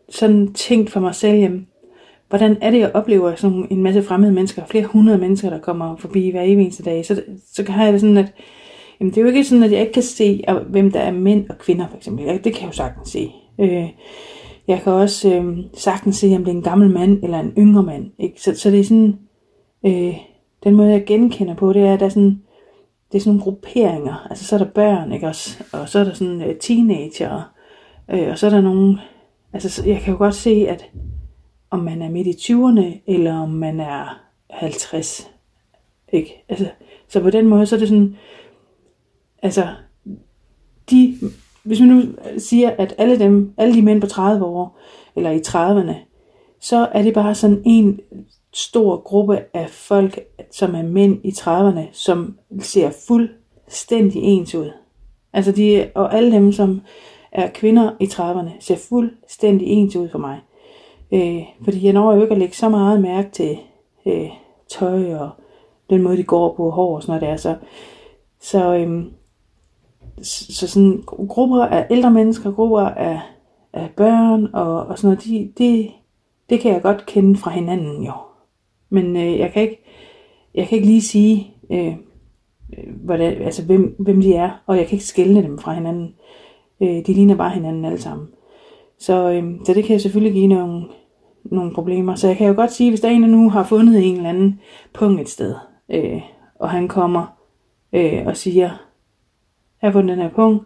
sådan tænkt for mig selv, jamen, hvordan er det, jeg oplever sådan en masse fremmede mennesker, flere hundrede mennesker, der kommer forbi hver eneste dag, så, så har jeg det sådan, at jamen, det er jo ikke sådan, at jeg ikke kan se, hvem der er mænd og kvinder, for eksempel. Det kan jeg jo sagtens se. Øh, jeg kan også øh, sagtens se, om det er en gammel mand eller en yngre mand. Ikke? Så, så det er sådan, øh, den måde, jeg genkender på, det er, at der er sådan, det er sådan nogle grupperinger. Altså, så er der børn, ikke også? Og så er der sådan øh, teenager, øh, og så er der nogle, altså, jeg kan jo godt se, at om man er midt i tyverne, eller om man er halvtreds. Ikke? Altså, så på den måde, så er det sådan, altså, de, hvis man nu siger, at alle dem, alle de mænd på tredive år, eller i trediverne, så er det bare sådan en stor gruppe af folk, som er mænd i trediverne, som ser fuldstændig ens ud. Altså, de, og alle dem, som er kvinder i trediverne, ser fuldstændig ens ud for mig. Øh, fordi jeg når jo ikke at lægge så meget mærke til øh, tøj og den måde de går på, hår og sådan noget der, så, så, øh, så sådan grupper af ældre mennesker, grupper af, af børn og, og sådan noget, de, de, det kan jeg godt kende fra hinanden jo, men øh, jeg kan ikke jeg kan ikke lige sige øh, hvordan, altså, hvem, hvem de er, og jeg kan ikke skelne dem fra hinanden. Øh, de ligner bare hinanden alle sammen. Så, øhm, så det kan selvfølgelig give nogle, nogle problemer. Så jeg kan jo godt sige, hvis der en nu har fundet en eller anden punkt et sted, øh, og han kommer øh, og siger, jeg har fundet den her punkt,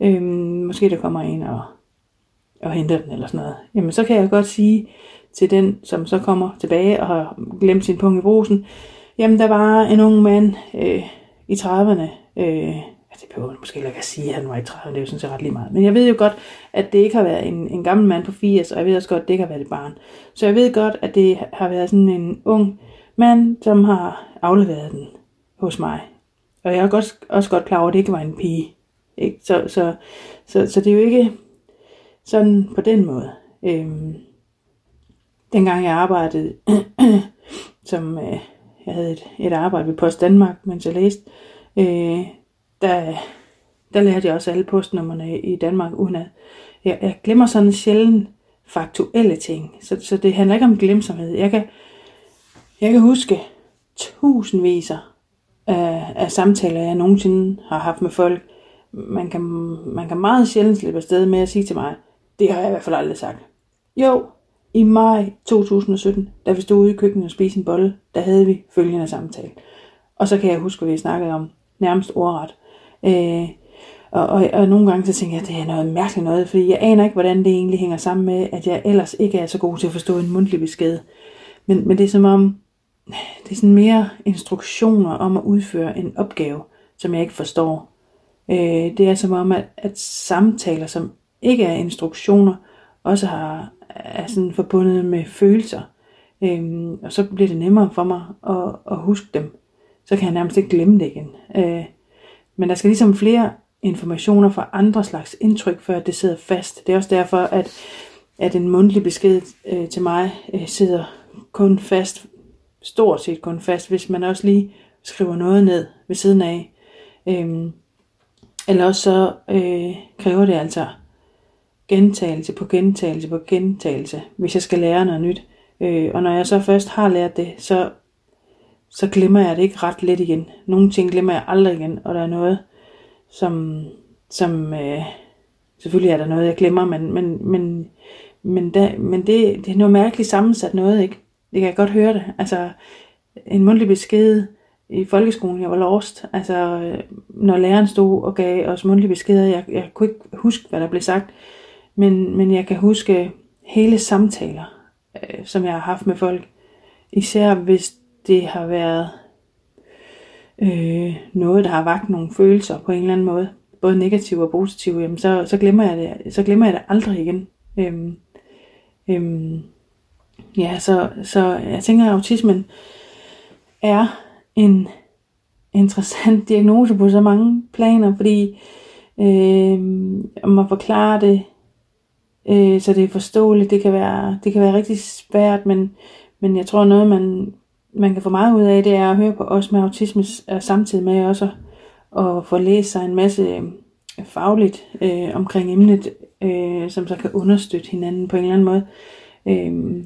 øh, måske der kommer en og, og henter den eller sådan noget. Jamen så kan jeg godt sige til den, som så kommer tilbage og har glemt sin punkt i brusen, jamen der var en ung mand øh, i trediverne, øh, det behøver jeg måske ikke at sige, at han var i tredive, det er jo sådan set ret lige meget. Men jeg ved jo godt, at det ikke har været en, en gammel mand på firs, og jeg ved også godt, at det ikke har været et barn. Så jeg ved godt, at det har været sådan en ung mand, som har afleveret den hos mig. Og jeg er også, også godt klar over, at det ikke var en pige. Ikke? Så, så, så, så det er jo ikke sådan på den måde. Øhm, dengang jeg arbejdede som øh, jeg havde et, et arbejde ved Post Danmark, mens jeg læste, øh, der, der lærte jeg også alle postnummerne i Danmark, uden at jeg, jeg glemmer sådan sjældent faktuelle ting. Så, så det handler ikke om glemsomhed. Jeg kan, jeg kan huske tusindviser af, af samtaler, jeg nogensinde har haft med folk. Man kan, man kan meget sjældent slippe afsted med at sige til mig, det har jeg i hvert fald aldrig sagt. Jo, i maj to tusind og sytten, da vi stod ude i køkkenet og spiste en bolle, der havde vi følgende samtale. Og så kan jeg huske, hvad vi snakkede om, nærmest ordret. Øh, og, og, og nogle gange så tænker jeg, det er noget mærkeligt noget, fordi jeg aner ikke, hvordan det egentlig hænger sammen med, at jeg ellers ikke er så god til at forstå en mundtlig besked. Men, men det er som om, det er sådan mere instruktioner om at udføre en opgave, som jeg ikke forstår. Øh, det er som om, at, at samtaler, som ikke er instruktioner, også har, er sådan forbundet med følelser. Øhm, og så bliver det nemmere for mig at, at huske dem. Så kan jeg nærmest ikke glemme det igen. Øh, men der skal ligesom flere informationer fra andre slags indtryk, før det sidder fast. Det er også derfor, at, at en mundtlig besked øh, til mig øh, sidder kun fast, stort set kun fast, hvis man også lige skriver noget ned ved siden af. Øh, eller også så øh, kræver det altså gentagelse på gentagelse på gentagelse, hvis jeg skal lære noget nyt. Øh, og når jeg så først har lært det, så, så glemmer jeg det ikke ret let igen. Nogle ting glemmer jeg aldrig igen, og der er noget, som, som øh, selvfølgelig er der noget, jeg glemmer, men, men, men, men, da, men det, det er noget mærkeligt sammensat noget, ikke? Det kan jeg godt høre det. Altså, en mundtlig besked i folkeskolen, jeg var lost. Altså, når læreren stod og gav os mundtlige beskeder, jeg, jeg kunne ikke huske, hvad der blev sagt. Men, men jeg kan huske hele samtaler, øh, som jeg har haft med folk. Især hvis det har været øh, noget, der har vakt nogle følelser på en eller anden måde. Både negative og positive. Jamen så, så, glemmer jeg det, så glemmer jeg det aldrig igen. Øhm, øhm, ja, så, så jeg tænker, at autismen er en interessant diagnose på så mange planer. Fordi øh, om at forklare det, så det er forståeligt, det kan være, det kan være rigtig svært, men, men jeg tror noget, man, man kan få meget ud af, det er at høre på os med autisme, og samtidig med også at få læst sig en masse fagligt øh, omkring emnet, øh, som så kan understøtte hinanden på en eller anden måde. Øh,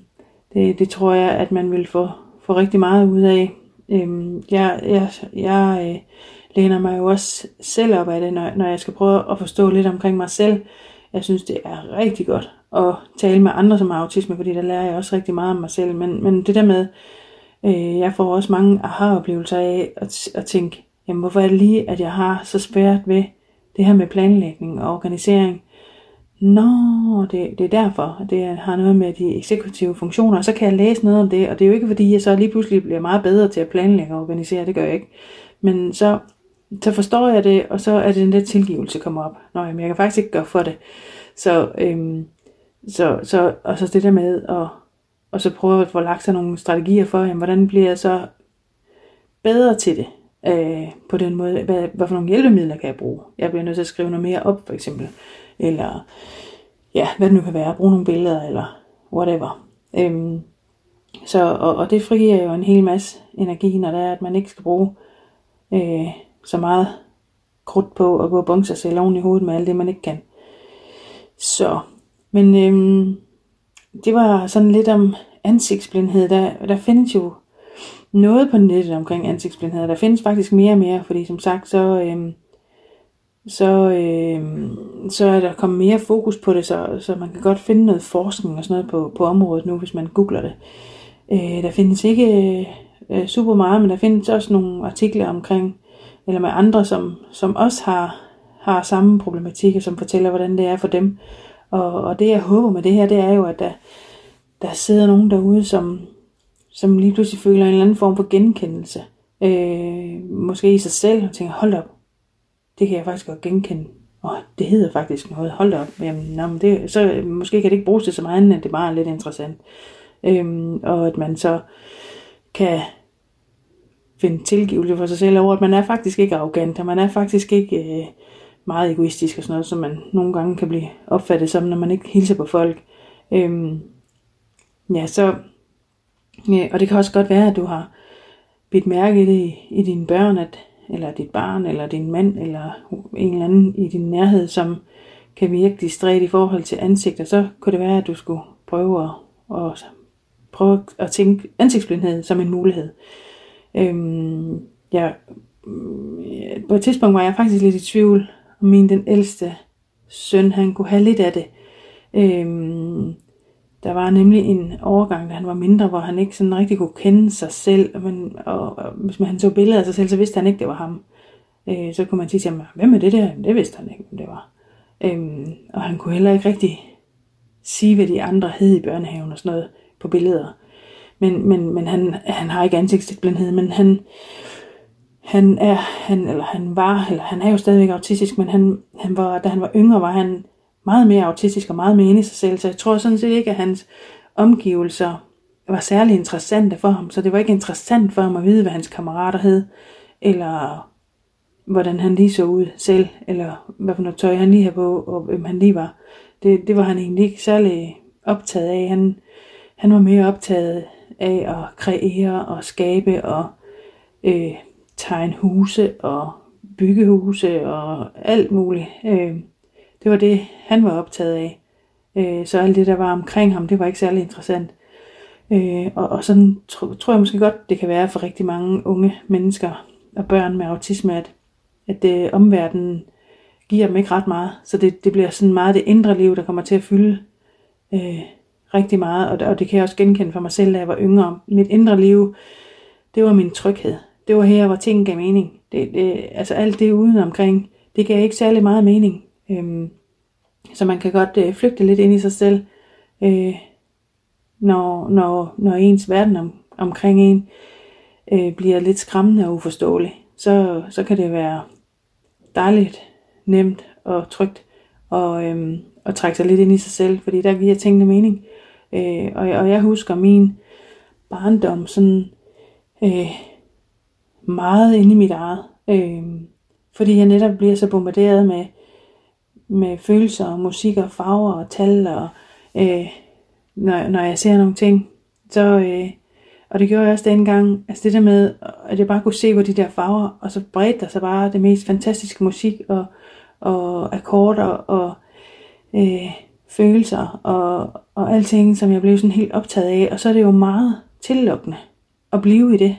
det, det tror jeg, at man vil få, få rigtig meget ud af. Øh, jeg jeg, jeg øh, læner mig jo også selv op af det, når, når jeg skal prøve at forstå lidt omkring mig selv. Jeg synes, det er rigtig godt at tale med andre, som har autisme, fordi der lærer jeg også rigtig meget om mig selv. Men, men det der med, øh, jeg får også mange aha-oplevelser af at, at tænke, jamen hvorfor er det lige, at jeg har så svært ved det her med planlægning og organisering? Nå, det, det er derfor, det har noget med de eksekutive funktioner, og så kan jeg læse noget om det. Og det er jo ikke, fordi jeg så lige pludselig bliver meget bedre til at planlægge og organisere, det gør jeg ikke. Men så... Så forstår jeg det, og så er det den der tilgivelse kommer op. Nå, jamen, jeg kan faktisk ikke gøre for det. Så, øhm, så, så, og så det der med, og, og så prøve at få lagt sig nogle strategier for, jamen, hvordan bliver jeg så bedre til det, øh, på den måde, hvad, hvad for nogle hjælpemidler kan jeg bruge? Jeg bliver nødt til at skrive noget mere op, for eksempel. Eller, ja, hvad det nu kan være, bruge nogle billeder, eller whatever. Øhm, så, og, og det frigiver jo en hel masse energi, når det er, at man ikke skal bruge... Øh, så meget krudt på at gå og bunke sig selv oven i hovedet med alt det, man ikke kan. Så, men øhm, det var sådan lidt om ansigtsblindhed. Der, der findes jo noget på nettet omkring ansigtsblindhed. Der findes faktisk mere og mere, fordi som sagt, så, øhm, så, øhm, så er der kommet mere fokus på det, så, så man kan godt finde noget forskning og sådan noget på, på området nu, hvis man googler det. Øh, der findes ikke øh, super meget, men der findes også nogle artikler omkring, eller med andre, som, som også har, har samme problematikker, som fortæller, hvordan det er for dem. Og, og det, jeg håber med det her, det er jo, at der, der sidder nogen derude, som, som lige pludselig føler en eller anden form for genkendelse. Øh, måske i sig selv, og tænker, hold op, det kan jeg faktisk godt genkende. Åh, det hedder faktisk noget, hold op. Jamen, nå, men det, så måske kan det ikke bruges til så meget andet, det bare er lidt interessant. Øh, og at man så kan... finde tilgivelse for sig selv over, at man er faktisk ikke arrogant, og man er faktisk ikke øh, meget egoistisk og sådan noget, som man nogle gange kan blive opfattet som, når man ikke hilser på folk. Øhm, ja, så, øh, og det kan også godt være, at du har bidt mærke i det i dine børn, at, eller dit barn, eller din mand, eller en eller anden i din nærhed, som kan virke distræt i forhold til ansigter, så kunne det være, at du skulle prøve at, at, prøve at tænke ansigtsblindhed som en mulighed. Øhm, jeg, på et tidspunkt var jeg faktisk lidt i tvivl, om min den ældste søn, han kunne have lidt af det. Øhm, Der var nemlig en overgang, da han var mindre, hvor han ikke sådan rigtig kunne kende sig selv. Men, og, og hvis man så billeder af sig selv, så vidste han ikke, det var ham. Øh, så kunne man sige til ham, hvem er det der? Det vidste han ikke, hvem det var. Øhm, og han kunne heller ikke rigtig sige, hvad de andre hed i børnehaven og sådan noget på billeder. Men, men, men han, han har ikke ansigtsblindhed, men han, han, er, han, eller han var, eller han er jo stadigvæk autistisk, men han, han var, da han var yngre, var han meget mere autistisk og meget mere inde i sig selv, så jeg tror sådan set ikke, at hans omgivelser var særlig interessante for ham, så det var ikke interessant for ham at vide, hvad hans kammerater hed, eller hvordan han lige så ud selv, eller hvad for noget tøj han lige havde på, og hvem han lige var. Det, det var han egentlig ikke særlig optaget af. Han, han var mere optaget af at kreere og skabe og øh, tegne huse og bygge huse og alt muligt. Øh, Det var det, han var optaget af. Øh, så alt det, der var omkring ham, det var ikke særlig interessant. Øh, og, og sådan tro, tror jeg måske godt, det kan være for rigtig mange unge mennesker og børn med autisme, at, at øh, omverdenen giver dem ikke ret meget. Så det, det bliver sådan meget det indre liv, der kommer til at fylde øh, rigtig meget. Og, og det kan jeg også genkende for mig selv, da jeg var yngre. Mit indre liv, det var min tryghed. Det var her, hvor ting gav mening. Det, det, altså alt det uden omkring, det gav ikke særlig meget mening. Øhm, så man kan godt øh, flygte lidt ind i sig selv, øh, når, når, når ens verden om, omkring en øh, bliver lidt skræmmende og uforståelig, så, så kan det være dejligt, nemt og trygt og, øh, at trække sig lidt ind i sig selv, fordi der giver tingene mening. øh, og, og jeg husker min barndom sådan øh, meget inde i mit eget, øh, fordi jeg netop bliver så bombarderet med med følelser og musik og farver og tal og øh, når, når jeg ser nogle ting, så øh, og det gjorde jeg også dengang, altså det der med at jeg bare kunne se på de der farver, og så bredte der sig bare det mest fantastiske musik og, og akkorder og øh, følelser og, og alting, som jeg blev sådan helt optaget af, og så er det jo meget tillokkende at blive i det.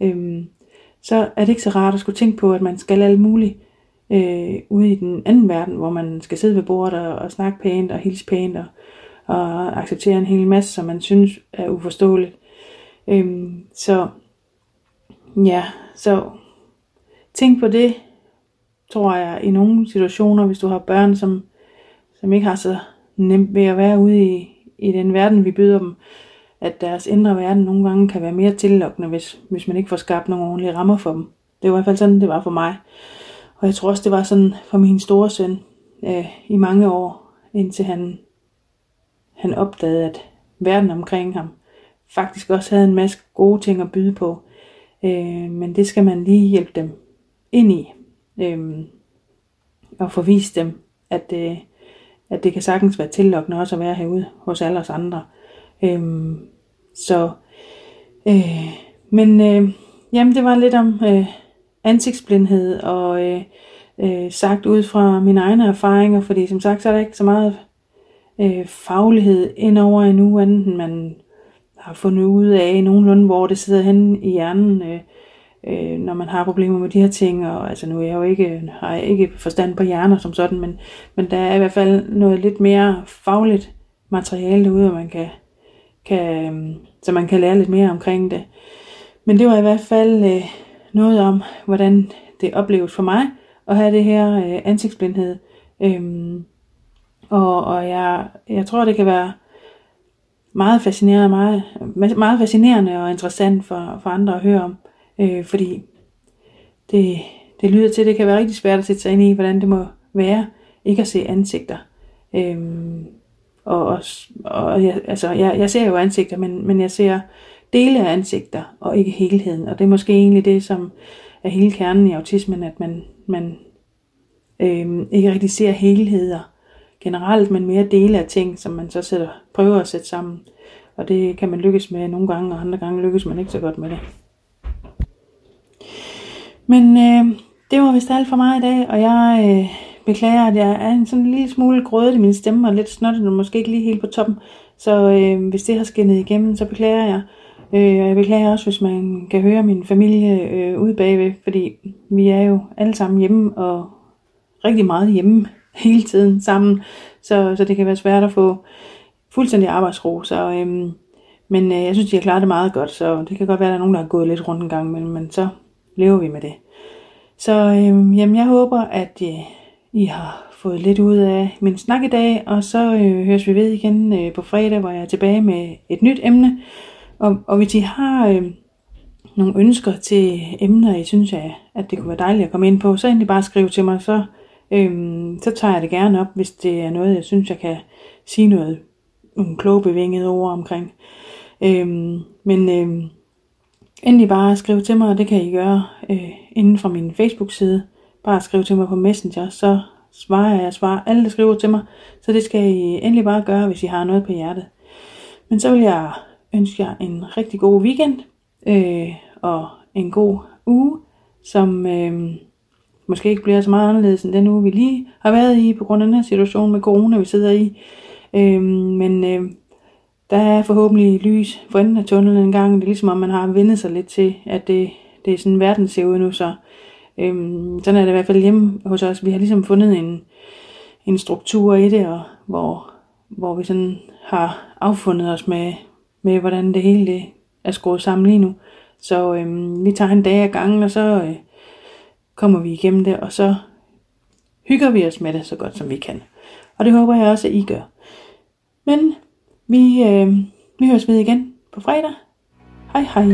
øhm, så er det ikke så rart at skulle tænke på, at man skal alt muligt Øh, ude i den anden verden, hvor man skal sidde ved bordet og, og snakke pænt og hilse pænt og, og acceptere en hel masse, som man synes er uforståeligt. Øhm, så ja, så tænk på det, tror jeg, i nogle situationer, hvis du har børn, som, som ikke har så nemt ved at være ude i, i den verden, vi byder dem, at deres indre verden nogle gange kan være mere tillokkende, hvis, hvis man ikke får skabt nogle ordentlige rammer for dem. Det var i hvert fald sådan, det var for mig. Og jeg tror også, det var sådan for min store søn øh, i mange år, indtil han, han opdagede, at verden omkring ham faktisk også havde en masse gode ting at byde på. Øh, men det skal man lige hjælpe dem ind i. Øh, og forvise dem, at, øh, at det kan sagtens være tillokkende også at være herude hos alle os andre. Øh, så, øh, men øh, jamen, det var lidt om Øh, ansigtsblindhed og øh, øh, sagt ud fra mine egne erfaringer, fordi som sagt, så er der ikke så meget øh, faglighed indover endnu, andet end man har fundet ud af nogenlunde, hvor det sidder henne i hjernen, øh, øh, når man har problemer med de her ting. Og altså, nu er jeg jo ikke, har jeg ikke forstand på hjerner som sådan, men, men der er i hvert fald noget lidt mere fagligt materiale derude, og man kan, kan, øh, så man kan lære lidt mere omkring det. Men det var i hvert fald Øh, noget om, hvordan det opleves for mig at have det her øh, ansigtsblindhed. Øhm, og og jeg, jeg tror, det kan være meget fascinerende, meget, meget fascinerende og interessant for, for andre at høre om. Øh, fordi det, det lyder til, det kan være rigtig svært at sætte sig ind i, hvordan det må være ikke at se ansigter. Øhm, og og, og jeg, altså, jeg, jeg ser jo ansigter, men, men jeg ser dele af ansigter, og ikke helheden. Og det er måske egentlig det, som er hele kernen i autismen, at man, man øh, ikke rigtig ser helheder generelt, men mere dele af ting, som man så sætter, prøver at sætte sammen. Og det kan man lykkes med nogle gange, og andre gange lykkes man ikke så godt med det. Men øh, det var vist alt for mig i dag, og jeg øh, beklager, at jeg er en sådan en lille smule grødet i min stemme, og lidt snottet, og måske ikke lige helt på toppen. Så øh, hvis det har skinnet igennem, så beklager jeg. Øh, og jeg beklager også, hvis man kan høre min familie øh, ude bagved, fordi vi er jo alle sammen hjemme, og rigtig meget hjemme hele tiden sammen. Så, så det kan være svært at få fuldstændig arbejdsro. Så, øh, men øh, jeg synes, de har klaret det meget godt, så det kan godt være, at der er nogen, der har gået lidt rundt en gang, men, men så lever vi med det. Så øh, jamen, jeg håber, at øh, I har fået lidt ud af min snak i dag, og så øh, høres vi ved igen øh, på fredag, hvor jeg er tilbage med et nyt emne. Og, og hvis I har øh, nogle ønsker til emner, I synes, jeg, at det kunne være dejligt at komme ind på, så endelig bare skriv til mig, så, øh, så tager jeg det gerne op, hvis det er noget, jeg synes, jeg kan sige noget, nogle kloge bevingede ord omkring. Øh, men øh, endelig bare skriv til mig, og det kan I gøre øh, inden for min Facebook-side. Bare skriv til mig på Messenger, så svarer jeg, jeg svarer alle, der skriver til mig. Så det skal I endelig bare gøre, hvis I har noget på hjertet. Men så vil jeg ønske jer en rigtig god weekend øh, og en god uge, som øh, måske ikke bliver så meget anderledes end den uge, vi lige har været i på grund af den her situation med corona, vi sidder i. Øh, men øh, der er forhåbentlig lys for enden af tunnelen en gang. Det er ligesom om man har vendet sig lidt til, at det, det er sådan verden ser ud nu. Så øhm, sådan er det i hvert fald hjemme hos os. Vi har ligesom fundet en, en struktur i det, og hvor, hvor vi sådan har affundet os med, med hvordan det hele det er skruet sammen lige nu. Så øhm, vi tager en dag ad gangen, og så øh, kommer vi igennem det, og så hygger vi os med det så godt som vi kan. Og det håber jeg også, at I gør. Men vi, øh, vi høres ved igen på fredag. Hej hej.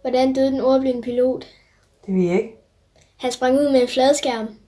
Hvordan døde den ordblinde pilot? Det ved jeg ikke. Han sprang ud med en fladskærm.